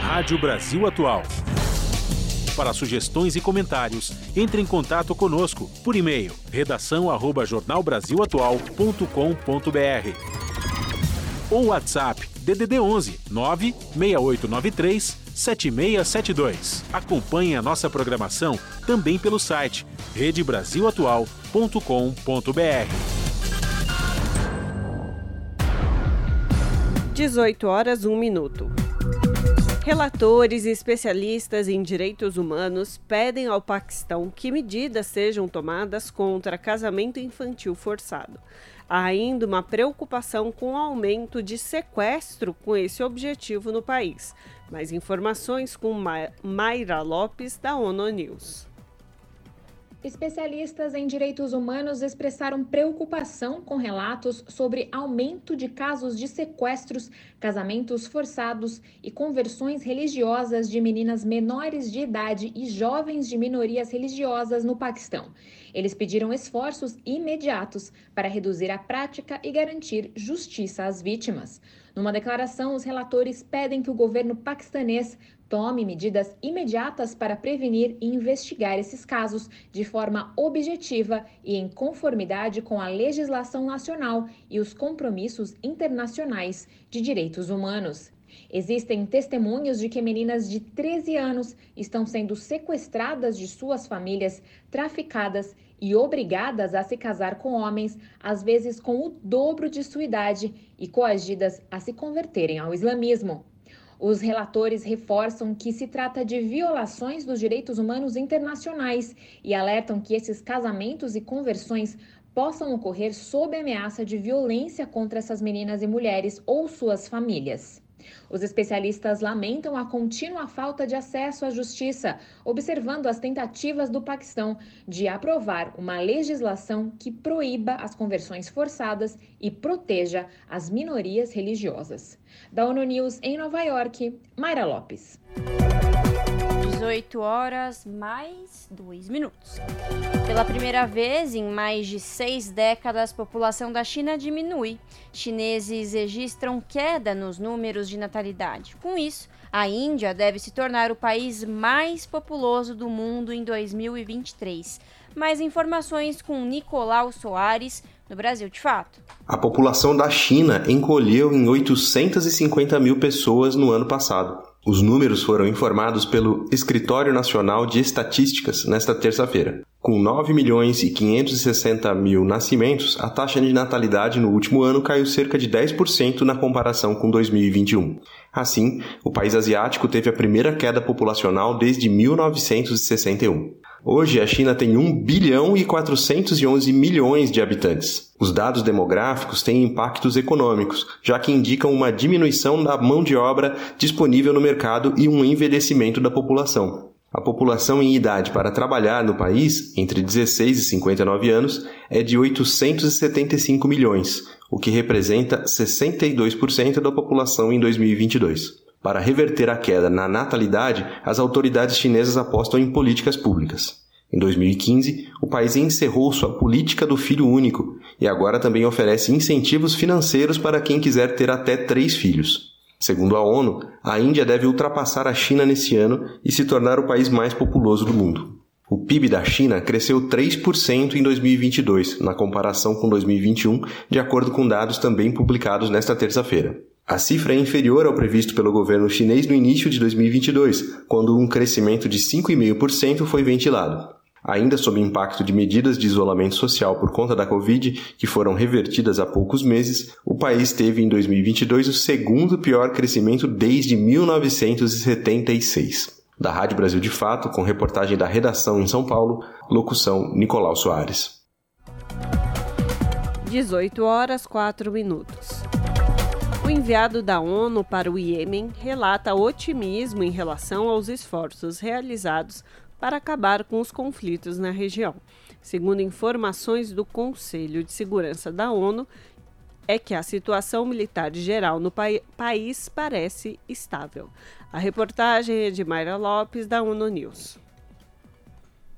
Rádio Brasil Atual. Para sugestões e comentários, entre em contato conosco por e-mail redação arroba jornal brasil atual ponto com ponto br ou WhatsApp DDD onze nove seis oito nove três sete seis sete dois. Acompanhe a nossa programação também pelo site rede brasil atual ponto com ponto br. dezoito horas e um minuto. Relatores e especialistas em direitos humanos pedem ao Paquistão que medidas sejam tomadas contra casamento infantil forçado. Há ainda uma preocupação com o aumento de sequestro com esse objetivo no país. Mais informações com Ma- Mayra Lopes, da ONU News. Especialistas em direitos humanos expressaram preocupação com relatos sobre aumento de casos de sequestros, casamentos forçados e conversões religiosas de meninas menores de idade e jovens de minorias religiosas no Paquistão. Eles pediram esforços imediatos para reduzir a prática e garantir justiça às vítimas. Numa declaração, os relatores pedem que o governo paquistanês tome medidas imediatas para prevenir e investigar esses casos de forma objetiva e em conformidade com a legislação nacional e os compromissos internacionais de direitos humanos. Existem testemunhos de que meninas de treze anos estão sendo sequestradas de suas famílias, traficadas e obrigadas a se casar com homens, às vezes com o dobro de sua idade, e coagidas a se converterem ao islamismo. Os relatores reforçam que se trata de violações dos direitos humanos internacionais e alertam que esses casamentos e conversões possam ocorrer sob ameaça de violência contra essas meninas e mulheres ou suas famílias. Os especialistas lamentam a contínua falta de acesso à justiça, observando as tentativas do Paquistão de aprovar uma legislação que proíba as conversões forçadas e proteja as minorias religiosas. Da ONU News em Nova York, Mayra Lopes. dezoito horas mais dois minutos. Pela primeira vez em mais de seis décadas, a população da China diminui. Chineses registram queda nos números de natalidade. Com isso, a Índia deve se tornar o país mais populoso do mundo em dois mil e vinte e três. Mais informações com Nicolau Soares, do Brasil de Fato. A população da China encolheu em oitocentos e cinquenta mil pessoas no ano passado. Os números foram informados pelo Escritório Nacional de Estatísticas nesta terça-feira. Com nove milhões e quinhentos e sessenta mil nascimentos, a taxa de natalidade no último ano caiu cerca de dez por cento na comparação com dois mil e vinte e um. Assim, o país asiático teve a primeira queda populacional desde mil novecentos e sessenta e um. Hoje, a China tem um bilhão e quatrocentos e onze milhões de habitantes. Os dados demográficos têm impactos econômicos, já que indicam uma diminuição da mão de obra disponível no mercado e um envelhecimento da população. A população em idade para trabalhar no país, entre dezesseis e cinquenta e nove anos, é de oitocentos e setenta e cinco milhões, o que representa sessenta e dois por cento da população em dois mil e vinte e dois. Para reverter a queda na natalidade, as autoridades chinesas apostam em políticas públicas. Em dois mil e quinze, o país encerrou sua política do filho único e agora também oferece incentivos financeiros para quem quiser ter até três filhos. Segundo a ONU, a Índia deve ultrapassar a China nesse ano e se tornar o país mais populoso do mundo. O P I B da China cresceu três por cento em dois mil e vinte e dois, na comparação com dois mil e vinte e um, de acordo com dados também publicados nesta terça-feira. A cifra é inferior ao previsto pelo governo chinês no início de dois mil e vinte e dois, quando um crescimento de cinco vírgula cinco por cento foi ventilado. Ainda sob impacto de medidas de isolamento social por conta da Covid, que foram revertidas há poucos meses, o país teve em dois mil e vinte e dois o segundo pior crescimento desde mil novecentos e setenta e seis. Da Rádio Brasil de Fato, com reportagem da redação em São Paulo, locução Nicolau Soares. dezoito horas e quatro minutos. O enviado da ONU para o Iêmen relata otimismo em relação aos esforços realizados para acabar com os conflitos na região. Segundo informações do Conselho de Segurança da ONU, é que a situação militar geral no pa- país parece estável. A reportagem é de Mayra Lopes, da ONU News.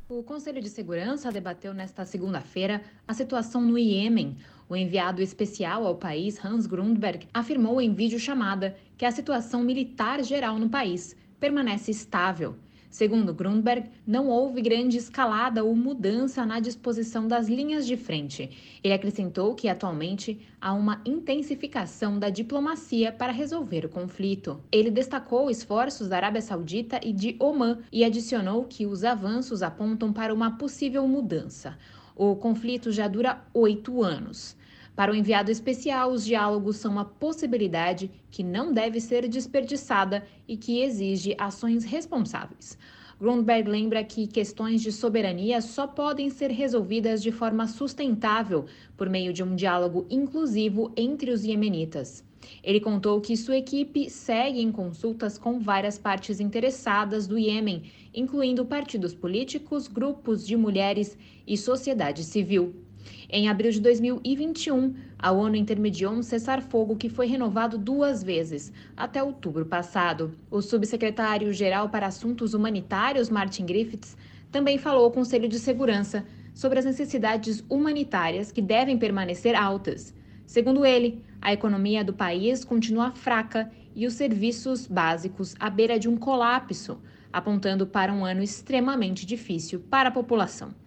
O Conselho de Segurança debateu nesta segunda-feira a situação no Iêmen. O enviado especial ao país, Hans Grundberg, afirmou em videochamada que a situação militar geral no país permanece estável. Segundo Grundberg, não houve grande escalada ou mudança na disposição das linhas de frente. Ele acrescentou que, atualmente, há uma intensificação da diplomacia para resolver o conflito. Ele destacou esforços da Arábia Saudita e de Omã e adicionou que os avanços apontam para uma possível mudança. O conflito já dura oito anos. Para o enviado especial, os diálogos são uma possibilidade que não deve ser desperdiçada e que exige ações responsáveis. Grundberg lembra que questões de soberania só podem ser resolvidas de forma sustentável por meio de um diálogo inclusivo entre os iemenitas. Ele contou que sua equipe segue em consultas com várias partes interessadas do Iêmen, incluindo partidos políticos, grupos de mulheres e sociedade civil. Em abril de dois mil e vinte e um, a ONU intermediou um cessar-fogo que foi renovado duas vezes, até outubro passado. O subsecretário-geral para Assuntos Humanitários, Martin Griffiths, também falou ao Conselho de Segurança sobre as necessidades humanitárias que devem permanecer altas. Segundo ele, a economia do país continua fraca e os serviços básicos à beira de um colapso, apontando para um ano extremamente difícil para a população.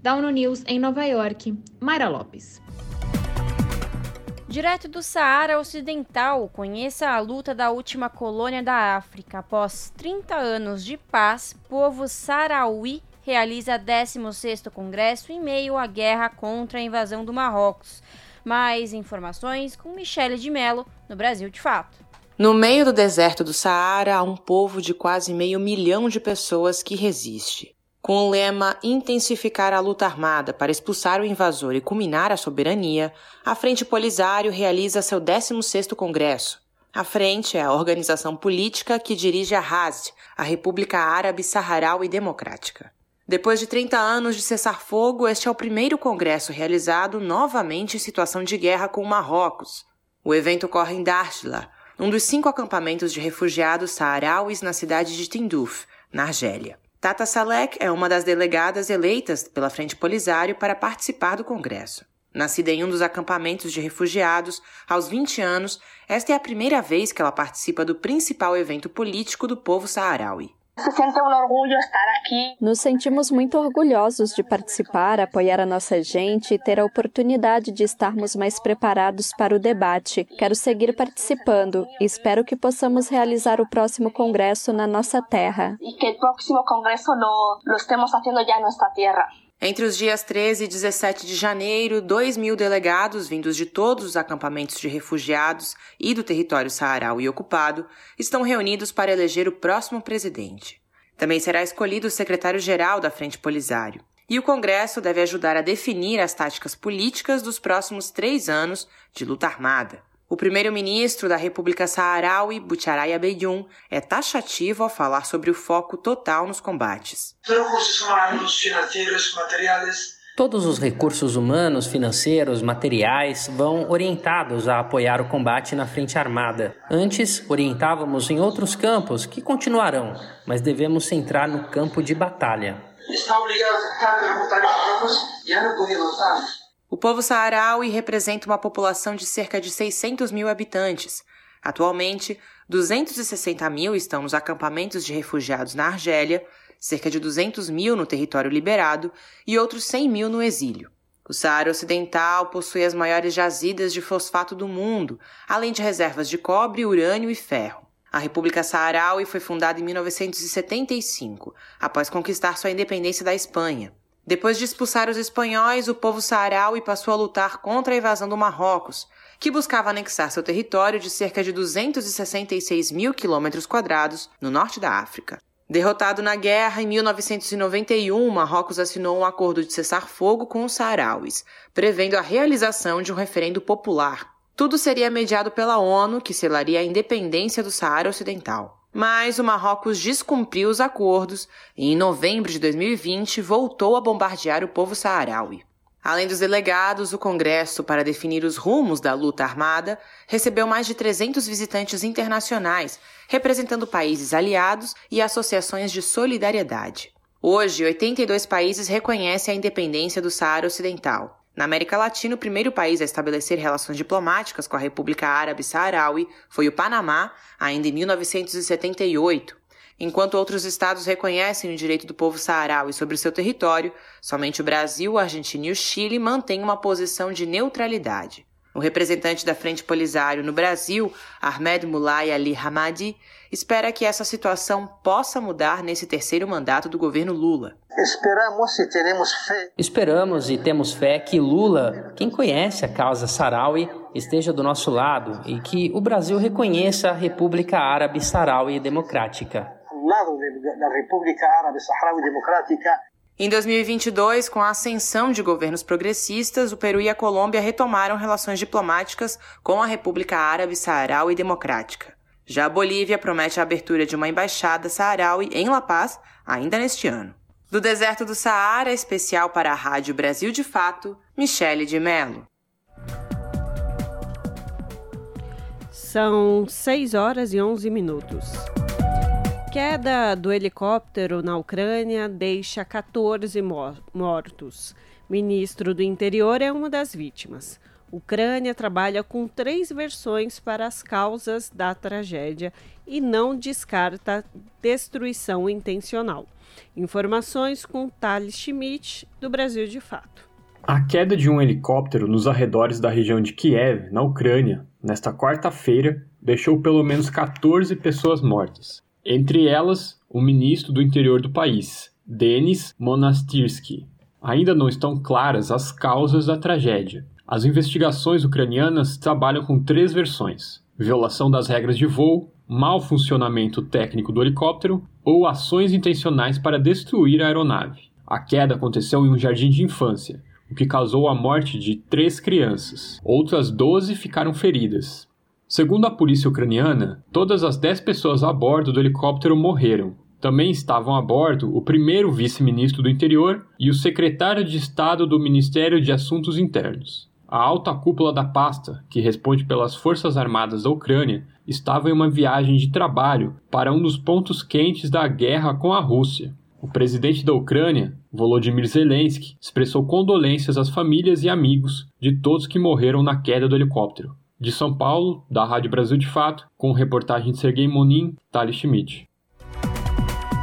Da ONU News, em Nova York, Mayra Lopes. Direto do Saara Ocidental, conheça a luta da última colônia da África. Após trinta anos de paz, povo sarauí realiza décimo sexto Congresso em meio à guerra contra a invasão do Marrocos. Mais informações com Michele de Mello, no Brasil de Fato. No meio do deserto do Saara, há um povo de quase meio milhão de pessoas que resiste. Com o lema intensificar a luta armada para expulsar o invasor e culminar a soberania, a Frente Polisário realiza seu décimo sexto Congresso. A Frente é a organização política que dirige a R A S D, a República Árabe Saharaui Democrática. Depois de trinta anos de cessar-fogo, este é o primeiro congresso realizado novamente em situação de guerra com o Marrocos. O evento ocorre em Darshla, um dos cinco acampamentos de refugiados saharauis na cidade de Tindouf, na Argélia. Tata Salek é uma das delegadas eleitas pela Frente Polisário para participar do Congresso. Nascida em um dos acampamentos de refugiados, aos vinte anos, esta é a primeira vez que ela participa do principal evento político do povo saharauí. Se sentem um orgulho estar aqui. Nos sentimos muito orgulhosos de participar, apoiar a nossa gente e ter a oportunidade de estarmos mais preparados para o debate. Quero seguir participando e espero que possamos realizar o próximo congresso na nossa terra. E que o próximo congresso lo, lo estamos fazendo já na nossa terra. Entre os dias treze e dezessete de janeiro, dois mil delegados vindos de todos os acampamentos de refugiados e do território saharauí ocupado estão reunidos para eleger o próximo presidente. Também será escolhido o secretário-geral da Frente Polisário. E o Congresso deve ajudar a definir as táticas políticas dos próximos três anos de luta armada. O primeiro-ministro da República Saharaui, Bouchraia Abedin, é taxativo ao falar sobre o foco total nos combates. Recursos humanos, financeiros, materiais. Todos os recursos humanos, financeiros, materiais vão orientados a apoiar o combate na frente armada. Antes, orientávamos em outros campos que continuarão, mas devemos centrar no campo de batalha. Está obrigado a tentar levantar as tropas e a não poder lançar. O povo saharauí representa uma população de cerca de seiscentos mil habitantes. Atualmente, duzentos e sessenta mil estão nos acampamentos de refugiados na Argélia, cerca de duzentos mil no território liberado e outros cem mil no exílio. O Saara Ocidental possui as maiores jazidas de fosfato do mundo, além de reservas de cobre, urânio e ferro. A República Saharauí foi fundada em mil novecentos e setenta e cinco, após conquistar sua independência da Espanha. Depois de expulsar os espanhóis, o povo saharauí passou a lutar contra a invasão do Marrocos, que buscava anexar seu território de cerca de duzentos e sessenta e seis mil quilômetros quadrados no norte da África. Derrotado na guerra, em mil novecentos e noventa e um, Marrocos assinou um acordo de cessar-fogo com os saharauis, prevendo a realização de um referendo popular. Tudo seria mediado pela ONU, que selaria a independência do Saara Ocidental. Mas o Marrocos descumpriu os acordos e, em novembro de dois mil e vinte, voltou a bombardear o povo saharauí. Além dos delegados, o Congresso, para definir os rumos da luta armada, recebeu mais de trezentos visitantes internacionais, representando países aliados e associações de solidariedade. Hoje, oitenta e dois países reconhecem a independência do Saara Ocidental. Na América Latina, o primeiro país a estabelecer relações diplomáticas com a República Árabe Saharauí foi o Panamá, ainda em mil novecentos e setenta e oito. Enquanto outros estados reconhecem o direito do povo saharauí sobre o seu território, somente o Brasil, a Argentina e o Chile mantêm uma posição de neutralidade. O representante da Frente Polisário no Brasil, Ahmed Moulay Ali Hamadi, espera que essa situação possa mudar nesse terceiro mandato do governo Lula. Esperamos e teremos fé. Esperamos e temos fé que Lula, quem conhece a causa saharauí, esteja do nosso lado e que o Brasil reconheça a República Árabe Saharauí Democrática. Ao lado da República Árabe Saharauí Democrática. Em dois mil e vinte e dois, com a ascensão de governos progressistas, o Peru e a Colômbia retomaram relações diplomáticas com a República Árabe Saharauí Democrática. Já a Bolívia promete a abertura de uma embaixada saharauí em La Paz ainda neste ano. Do deserto do Saara, especial para a Rádio Brasil de Fato, Michele de Mello. São seis horas e onze minutos. Queda do helicóptero na Ucrânia deixa quatorze mortos. Ministro do Interior é uma das vítimas. Ucrânia trabalha com três versões para as causas da tragédia e não descarta destruição intencional. Informações com Thales Schmidt, do Brasil de Fato. A queda de um helicóptero nos arredores da região de Kiev, na Ucrânia, nesta quarta-feira, deixou pelo menos quatorze pessoas mortas. Entre elas, o ministro do interior do país, Denis Monastirsky. Ainda não estão claras as causas da tragédia. As investigações ucranianas trabalham com três versões: violação das regras de voo, mau funcionamento técnico do helicóptero ou ações intencionais para destruir a aeronave. A queda aconteceu em um jardim de infância, o que causou a morte de três crianças. Outras doze ficaram feridas. Segundo a polícia ucraniana, todas as dez pessoas a bordo do helicóptero morreram. Também estavam a bordo o primeiro vice-ministro do Interior e o secretário de Estado do Ministério de Assuntos Internos. A alta cúpula da pasta, que responde pelas Forças Armadas da Ucrânia, estava em uma viagem de trabalho para um dos pontos quentes da guerra com a Rússia. O presidente da Ucrânia, Volodymyr Zelensky, expressou condolências às famílias e amigos de todos que morreram na queda do helicóptero. De São Paulo, da Rádio Brasil de Fato, com reportagem de Serguei Monin, Thales Schmidt.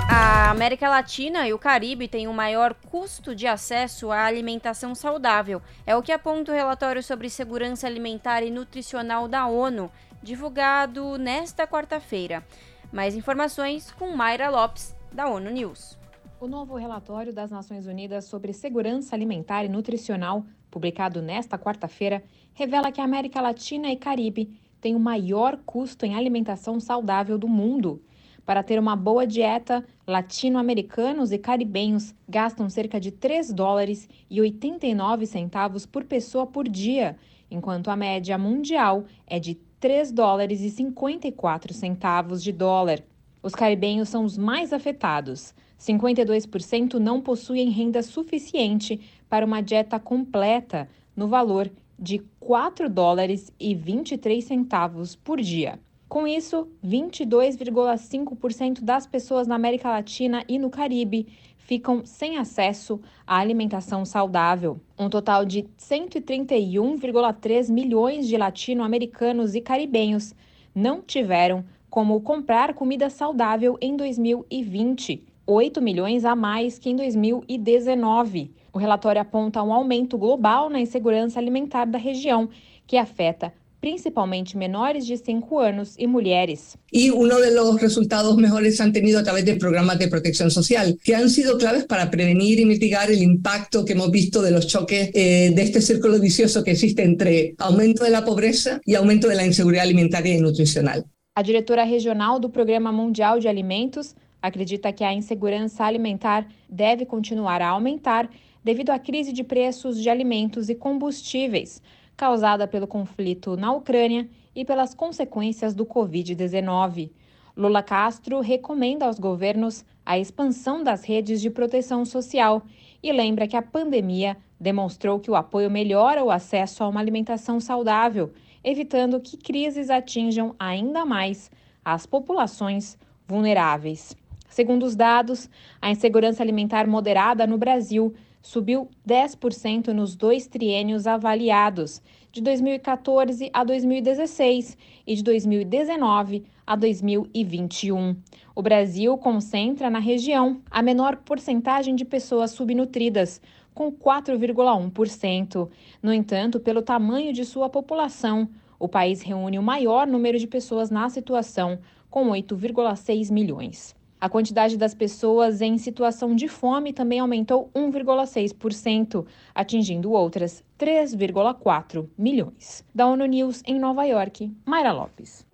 A América Latina e o Caribe têm o maior custo de acesso à alimentação saudável. É o que aponta o relatório sobre segurança alimentar e nutricional da ONU, divulgado nesta quarta-feira. Mais informações com Mayra Lopes, da ONU News. O novo relatório das Nações Unidas sobre segurança alimentar e nutricional, publicado nesta quarta-feira, revela que a América Latina e Caribe tem o maior custo em alimentação saudável do mundo. Para ter uma boa dieta, latino-americanos e caribenhos gastam cerca de três dólares e oitenta e nove centavos por pessoa por dia, enquanto a média mundial é de três dólares e cinquenta e quatro centavos de dólar. Os caribenhos são os mais afetados. cinquenta e dois por cento não possuem renda suficiente para uma dieta completa, no valor de quatro dólares e vinte e três centavos por dia. Com isso, vinte e dois vírgula cinco por cento das pessoas na América Latina e no Caribe ficam sem acesso à alimentação saudável. Um total de cento e trinta e um vírgula três milhões de latino-americanos e caribenhos não tiveram como comprar comida saudável em dois mil e vinte, oito milhões a mais que em dois mil e dezenove. O relatório aponta um aumento global na insegurança alimentar da região, que afeta principalmente menores de cinco anos e mulheres. E um dos resultados melhores han tenido através de programas de proteção social, que han sido claves para prevenir e mitigar o impacto que hemos visto de los choques eh, de este círculo vicioso que existe entre aumento de la pobreza e aumento de la inseguridad alimentaria y nutricional. A diretora regional do Programa Mundial de Alimentos acredita que a insegurança alimentar deve continuar a aumentar devido à crise de preços de alimentos e combustíveis, causada pelo conflito na Ucrânia e pelas consequências do covid dezenove. Lula Castro recomenda aos governos a expansão das redes de proteção social e lembra que a pandemia demonstrou que o apoio melhora o acesso a uma alimentação saudável, evitando que crises atinjam ainda mais as populações vulneráveis. Segundo os dados, a insegurança alimentar moderada no Brasil subiu dez por cento nos dois triênios avaliados, de dois mil e quatorze a dois mil e dezesseis e de dois mil e dezenove a dois mil e vinte e um. O Brasil concentra na região a menor porcentagem de pessoas subnutridas, com quatro vírgula um por cento. No entanto, pelo tamanho de sua população, o país reúne o maior número de pessoas na situação, com oito vírgula seis milhões. A quantidade das pessoas em situação de fome também aumentou um vírgula seis por cento, atingindo outras três vírgula quatro milhões. Da ONU News em Nova York, Mayra Lopes.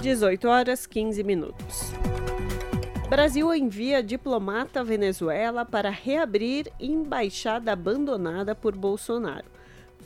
dezoito horas e quinze minutos. Brasil envia diplomata à Venezuela para reabrir embaixada abandonada por Bolsonaro.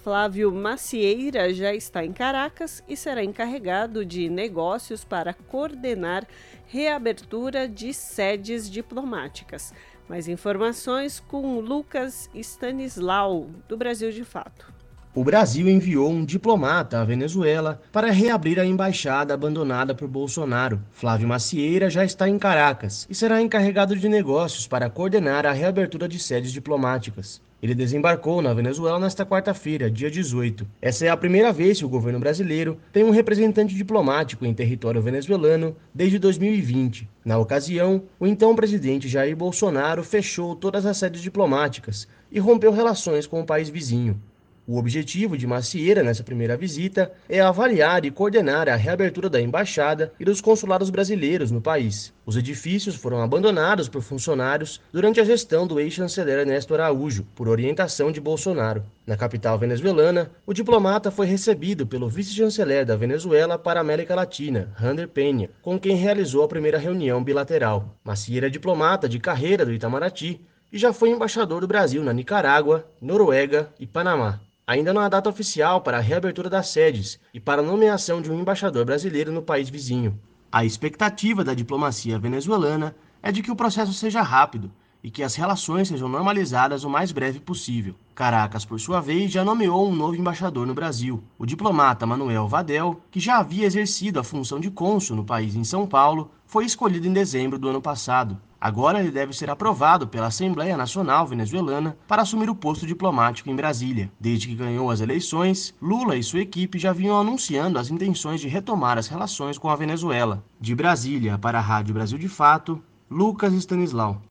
Flávio Macieira já está em Caracas e será encarregado de negócios para coordenar reabertura de sedes diplomáticas. Mais informações com Lucas Stanislau, do Brasil de Fato. O Brasil enviou um diplomata à Venezuela para reabrir a embaixada abandonada por Bolsonaro. Flávio Macieira já está em Caracas e será encarregado de negócios para coordenar a reabertura de sedes diplomáticas. Ele desembarcou na Venezuela nesta quarta-feira, dia dezoito. Essa é a primeira vez que o governo brasileiro tem um representante diplomático em território venezuelano desde dois mil e vinte. Na ocasião, o então presidente Jair Bolsonaro fechou todas as sedes diplomáticas e rompeu relações com o país vizinho. O objetivo de Macieira nessa primeira visita é avaliar e coordenar a reabertura da embaixada e dos consulados brasileiros no país. Os edifícios foram abandonados por funcionários durante a gestão do ex-chanceler Ernesto Araújo, por orientação de Bolsonaro. Na capital venezuelana, o diplomata foi recebido pelo vice-chanceler da Venezuela para a América Latina, Jander Peña, com quem realizou a primeira reunião bilateral. Macieira é diplomata de carreira do Itamaraty e já foi embaixador do Brasil na Nicarágua, Noruega e Panamá. Ainda não há data oficial para a reabertura das sedes e para a nomeação de um embaixador brasileiro no país vizinho. A expectativa da diplomacia venezuelana é de que o processo seja rápido e que as relações sejam normalizadas o mais breve possível. Caracas, por sua vez, já nomeou um novo embaixador no Brasil, o diplomata Manuel Vadel, que já havia exercido a função de cônsul no país em São Paulo, foi escolhido em dezembro do ano passado. Agora ele deve ser aprovado pela Assembleia Nacional Venezuelana para assumir o posto diplomático em Brasília. Desde que ganhou as eleições, Lula e sua equipe já vinham anunciando as intenções de retomar as relações com a Venezuela. De Brasília, para a Rádio Brasil de Fato, Lucas Stanislau.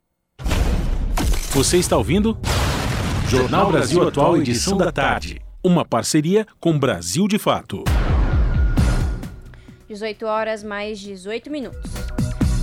Você está ouvindo? Jornal Brasil Atual, edição da tarde. Uma parceria com Brasil de Fato. dezoito horas mais dezoito minutos.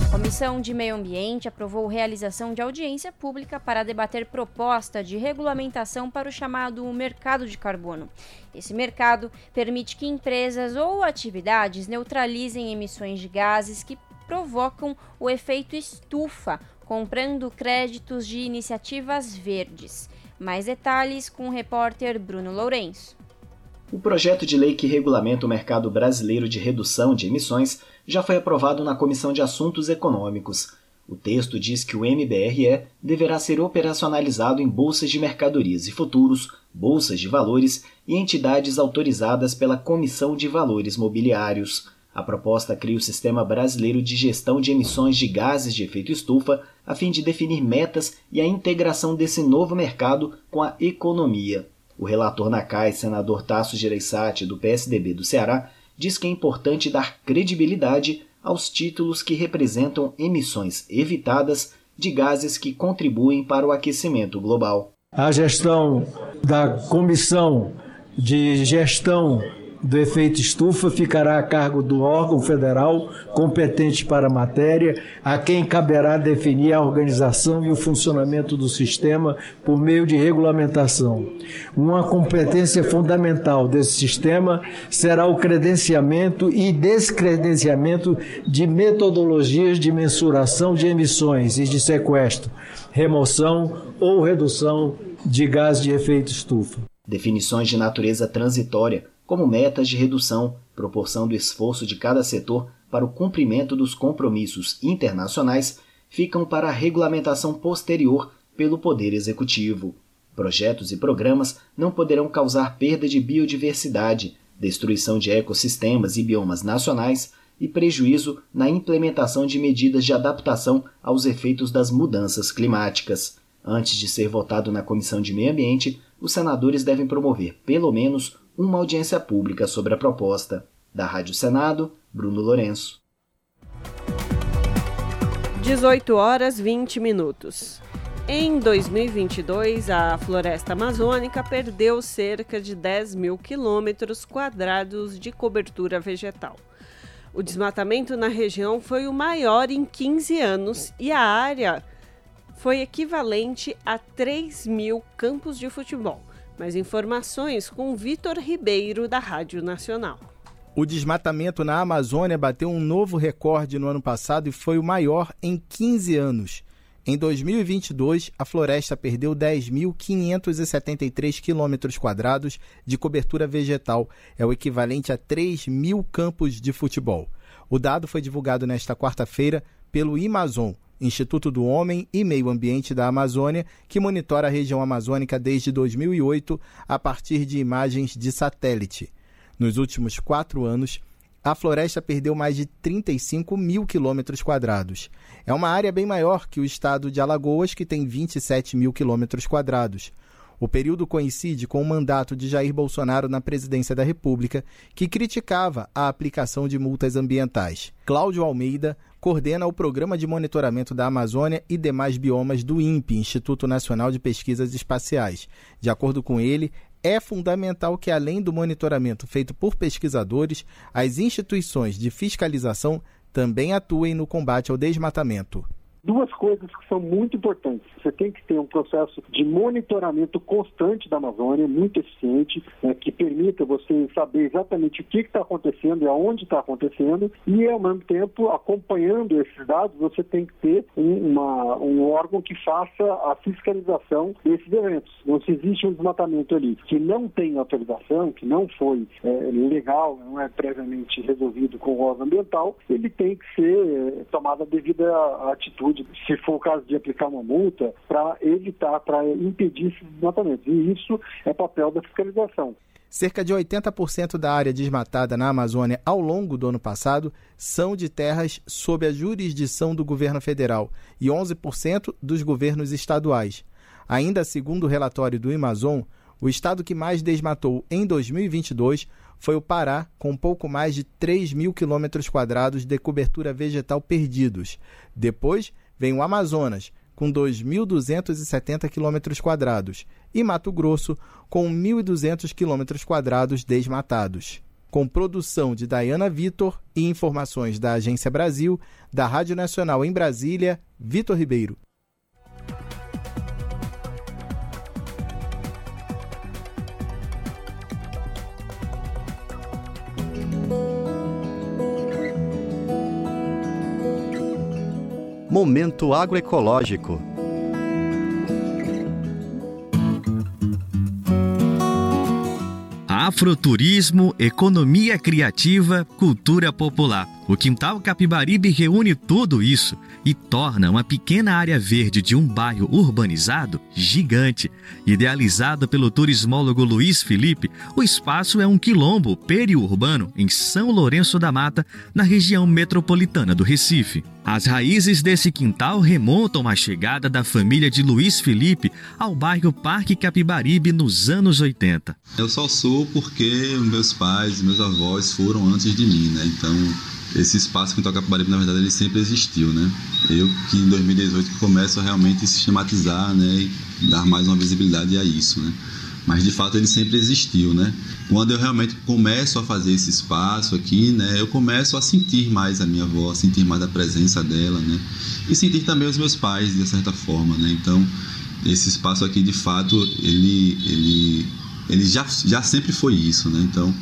A Comissão de Meio Ambiente aprovou realização de audiência pública para debater proposta de regulamentação para o chamado mercado de carbono. Esse mercado permite que empresas ou atividades neutralizem emissões de gases que provocam o efeito estufa, comprando créditos de iniciativas verdes. Mais detalhes com o repórter Bruno Lourenço. O projeto de lei que regulamenta o mercado brasileiro de redução de emissões já foi aprovado na Comissão de Assuntos Econômicos. O texto diz que o M B R E deverá ser operacionalizado em bolsas de mercadorias e futuros, bolsas de valores e entidades autorizadas pela Comissão de Valores Mobiliários. A proposta cria o Sistema Brasileiro de Gestão de Emissões de Gases de Efeito Estufa, a fim de definir metas e a integração desse novo mercado com a economia. O relator na C A I, senador Tasso Gereissati, do P S D B do Ceará, diz que é importante dar credibilidade aos títulos que representam emissões evitadas de gases que contribuem para o aquecimento global. A gestão da Comissão de Gestão do Efeito Estufa ficará a cargo do órgão federal competente para a matéria, a quem caberá definir a organização e o funcionamento do sistema por meio de regulamentação. Uma competência fundamental desse sistema será o credenciamento e descredenciamento de metodologias de mensuração de emissões e de sequestro, remoção ou redução de gás de efeito estufa. Definições de natureza transitória, como metas de redução, proporção do esforço de cada setor para o cumprimento dos compromissos internacionais, ficam para a regulamentação posterior pelo Poder Executivo. Projetos e programas não poderão causar perda de biodiversidade, destruição de ecossistemas e biomas nacionais e prejuízo na implementação de medidas de adaptação aos efeitos das mudanças climáticas. Antes de ser votado na Comissão de Meio Ambiente, os senadores devem promover, pelo menos, uma audiência pública sobre a proposta. Da Rádio Senado, Bruno Lourenço. dezoito horas e vinte minutos. Em dois mil e vinte e dois, a floresta amazônica perdeu cerca de dez mil quilômetros quadrados de cobertura vegetal. O desmatamento na região foi o maior em quinze anos e a área foi equivalente a três mil campos de futebol. Mais informações com Vitor Ribeiro, da Rádio Nacional. O desmatamento na Amazônia bateu um novo recorde no ano passado e foi o maior em quinze anos. Em dois mil e vinte e dois, a floresta perdeu dez mil quinhentos e setenta e três quilômetros quadrados de cobertura vegetal. É o equivalente a três mil campos de futebol. O dado foi divulgado nesta quarta-feira pelo Imazon, Instituto do Homem e Meio Ambiente da Amazônia, que monitora a região amazônica desde dois mil e oito a partir de imagens de satélite. Nos últimos quatro anos, a floresta perdeu mais de trinta e cinco mil quilômetros quadrados. É uma área bem maior que o estado de Alagoas, que tem vinte e sete mil quilômetros quadrados. O período coincide com o mandato de Jair Bolsonaro na presidência da República, que criticava a aplicação de multas ambientais. Cláudio Almeida coordena o Programa de Monitoramento da Amazônia e demais biomas do INPE, Instituto Nacional de Pesquisas Espaciais. De acordo com ele, é fundamental que, além do monitoramento feito por pesquisadores, as instituições de fiscalização também atuem no combate ao desmatamento. Duas coisas que são muito importantes. Você tem que ter um processo de monitoramento constante da Amazônia, muito eficiente, né, que permita você saber exatamente o que está acontecendo e aonde está acontecendo. E, ao mesmo tempo, acompanhando esses dados, você tem que ter um, uma, um órgão que faça a fiscalização desses eventos. Então, se existe um desmatamento ali que não tem autorização, que não foi é, legal, não é previamente resolvido com o órgão ambiental, ele tem que ser é, tomada a devida atitude, se for o caso de aplicar uma multa, para evitar, para impedir esses desmatamentos. E isso é papel da fiscalização. Cerca de oitenta por cento da área desmatada na Amazônia ao longo do ano passado são de terras sob a jurisdição do governo federal e onze por cento dos governos estaduais. Ainda segundo o relatório do Imazon, o estado que mais desmatou em dois mil e vinte e dois foi o Pará, com pouco mais de três mil quilômetros quadrados de cobertura vegetal perdidos. Depois vem o Amazonas, com dois mil duzentos e setenta quilômetros quadrados, e Mato Grosso, com mil e duzentos quilômetros quadrados desmatados. Com produção de Dayana Vitor e informações da Agência Brasil, da Rádio Nacional em Brasília, Vitor Ribeiro. Momento Agroecológico. Afroturismo, economia criativa, cultura popular. O Quintal Capibaribe reúne tudo isso e torna uma pequena área verde de um bairro urbanizado gigante. Idealizado pelo turismólogo Luiz Felipe, o espaço é um quilombo periurbano em São Lourenço da Mata, na região metropolitana do Recife. As raízes desse quintal remontam à chegada da família de Luiz Felipe ao bairro Parque Capibaribe nos anos oitenta. Eu só sou porque meus pais, meus avós foram antes de mim, né? Então, esse espaço que toca Capibaribe, na verdade, ele sempre existiu, né? Eu que em dois mil e dezoito começo a realmente sistematizar, né, e dar mais uma visibilidade a isso, né? Mas, de fato, ele sempre existiu, né? Quando eu realmente começo a fazer esse espaço aqui, né? Eu começo a sentir mais a minha avó, a sentir mais a presença dela, né? E sentir também os meus pais, de certa forma, né? Então, esse espaço aqui, de fato, ele, ele, ele já, já sempre foi isso, né? Então,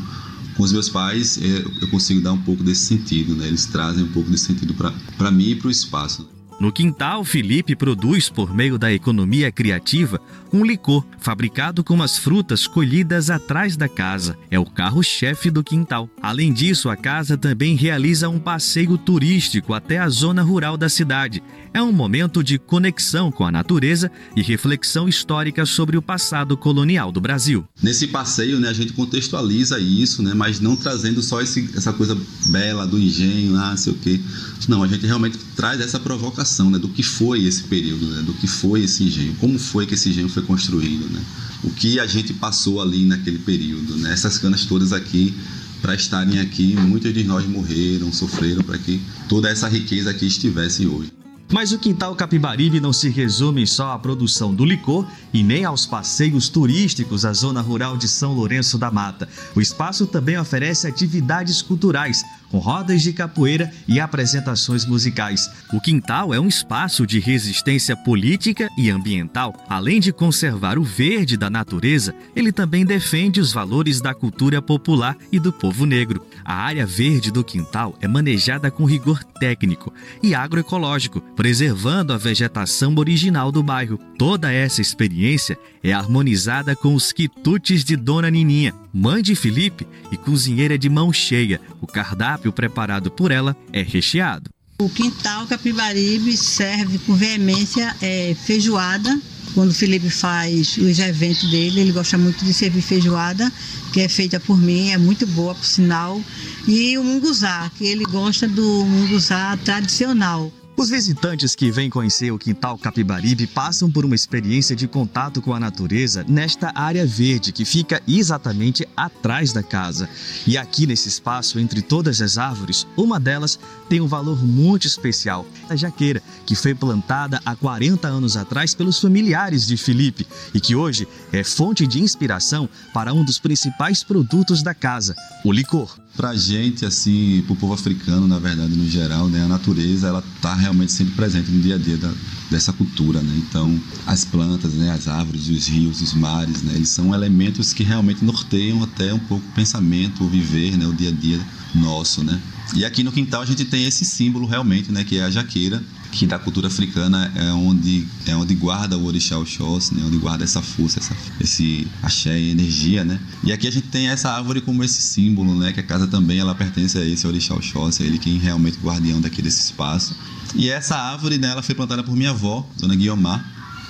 com os meus pais, eu consigo dar um pouco desse sentido, né? Eles trazem um pouco desse sentido para mim e para o espaço. No quintal, Felipe produz, por meio da economia criativa, um licor fabricado com as frutas colhidas atrás da casa. É o carro-chefe do quintal. Além disso, a casa também realiza um passeio turístico até a zona rural da cidade. É um momento de conexão com a natureza e reflexão histórica sobre o passado colonial do Brasil. Nesse passeio, né, a gente contextualiza isso, né, mas não trazendo só esse, essa coisa bela do engenho, lá, sei o quê. Não, a gente realmente traz essa provocação, né, do que foi esse período, né, do que foi esse engenho, como foi que esse engenho foi construído, né, o que a gente passou ali naquele período, né, essas canas todas aqui, para estarem aqui, muitos de nós morreram, sofreram para que toda essa riqueza aqui estivesse hoje. Mas o Quintal Capibaribe não se resume só à produção do licor e nem aos passeios turísticos à zona rural de São Lourenço da Mata. O espaço também oferece atividades culturais, com rodas de capoeira e apresentações musicais. O Quintal é um espaço de resistência política e ambiental. Além de conservar o verde da natureza, ele também defende os valores da cultura popular e do povo negro. A área verde do Quintal é manejada com rigor técnico e agroecológico, preservando a vegetação original do bairro. Toda essa experiência é harmonizada com os quitutes de Dona Nininha, mãe de Felipe e cozinheira de mão cheia. O cardápio preparado por ela é recheado. O Quintal Capibaribe serve com veemência é, feijoada. Quando o Felipe faz os eventos dele, ele gosta muito de servir feijoada, que é feita por mim, é muito boa, por sinal. E o munguzá, que ele gosta do munguzá tradicional. Os visitantes que vêm conhecer o Quintal Capibaribe passam por uma experiência de contato com a natureza nesta área verde, que fica exatamente atrás da casa. E aqui nesse espaço, entre todas as árvores, uma delas tem um valor muito especial. A jaqueira, que foi plantada há quarenta anos atrás pelos familiares de Felipe e que hoje é fonte de inspiração para um dos principais produtos da casa, o licor. Pra gente, assim, pro povo africano, na verdade, no geral, né, a natureza, ela tá realmente sempre presente no dia a dia da, dessa cultura, né? Então, as plantas, né, as árvores, os rios, os mares, né, eles são elementos que realmente norteiam até um pouco o pensamento, o viver, né, o dia a dia nosso, né? E aqui no quintal a gente tem esse símbolo realmente, né, que é a jaqueira, que da cultura africana é onde, é onde guarda o orixá Oxóssi, né, onde guarda essa força, essa, esse axé e energia, né? E aqui a gente tem essa árvore como esse símbolo, né, que a casa também ela pertence a esse orixá Oxóssi, é ele quem é realmente o guardião daquele espaço. E essa árvore, né, ela foi plantada por minha avó, Dona Guiomar,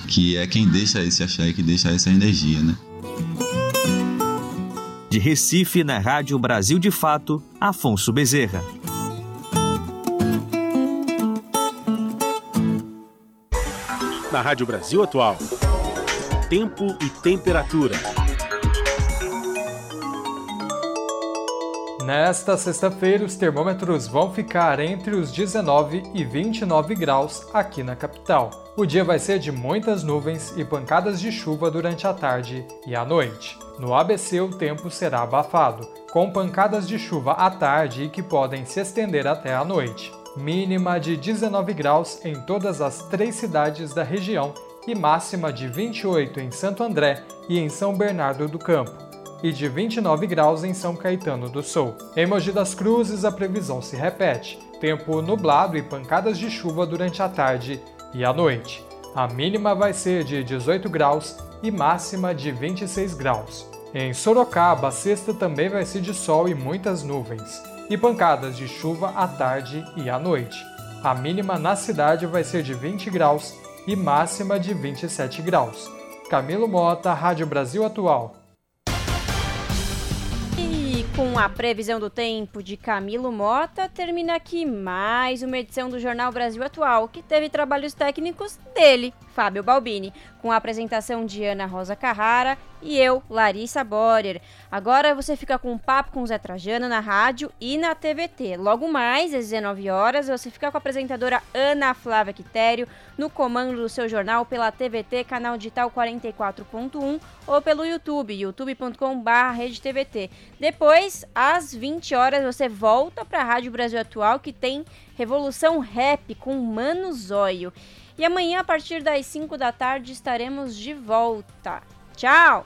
que é quem deixa esse axé, que deixa essa energia, né? De Recife, na Rádio Brasil de Fato, Afonso Bezerra. Na Rádio Brasil Atual, tempo e temperatura. Nesta sexta-feira, os termômetros vão ficar entre os dezenove e vinte e nove graus aqui na capital. O dia vai ser de muitas nuvens e pancadas de chuva durante a tarde e a noite. No A B C, o tempo será abafado, com pancadas de chuva à tarde e que podem se estender até a noite. Mínima de dezenove graus em todas as três cidades da região e máxima de vinte e oito em Santo André e em São Bernardo do Campo, e de vinte e nove graus em São Caetano do Sul. Em Mogi das Cruzes, a previsão se repete, tempo nublado e pancadas de chuva durante a tarde e a noite. A mínima vai ser de dezoito graus e máxima de vinte e seis graus. Em Sorocaba, a sexta também vai ser de sol e muitas nuvens, e pancadas de chuva à tarde e à noite. A mínima na cidade vai ser de vinte graus e máxima de vinte e sete graus. Camilo Mota, Rádio Brasil Atual. E com a previsão do tempo de Camilo Mota, termina aqui mais uma edição do Jornal Brasil Atual, que teve trabalhos técnicos dele, Fábio Balbini, com a apresentação de Ana Rosa Carrara e eu, Larissa Borer. Agora você fica com um papo com o Zé Trajano na rádio e na T V T. Logo mais, às dezenove horas, você fica com a apresentadora Ana Flávia Quitério no comando do seu jornal pela T V T, canal digital quarenta e quatro ponto um, ou pelo YouTube, youtube ponto com ponto b r rede T V T. Depois, às vinte horas, você volta para a Rádio Brasil Atual, que tem Revolução Rap com Mano Zóio. E amanhã, a partir das cinco da tarde, estaremos de volta. Tchau!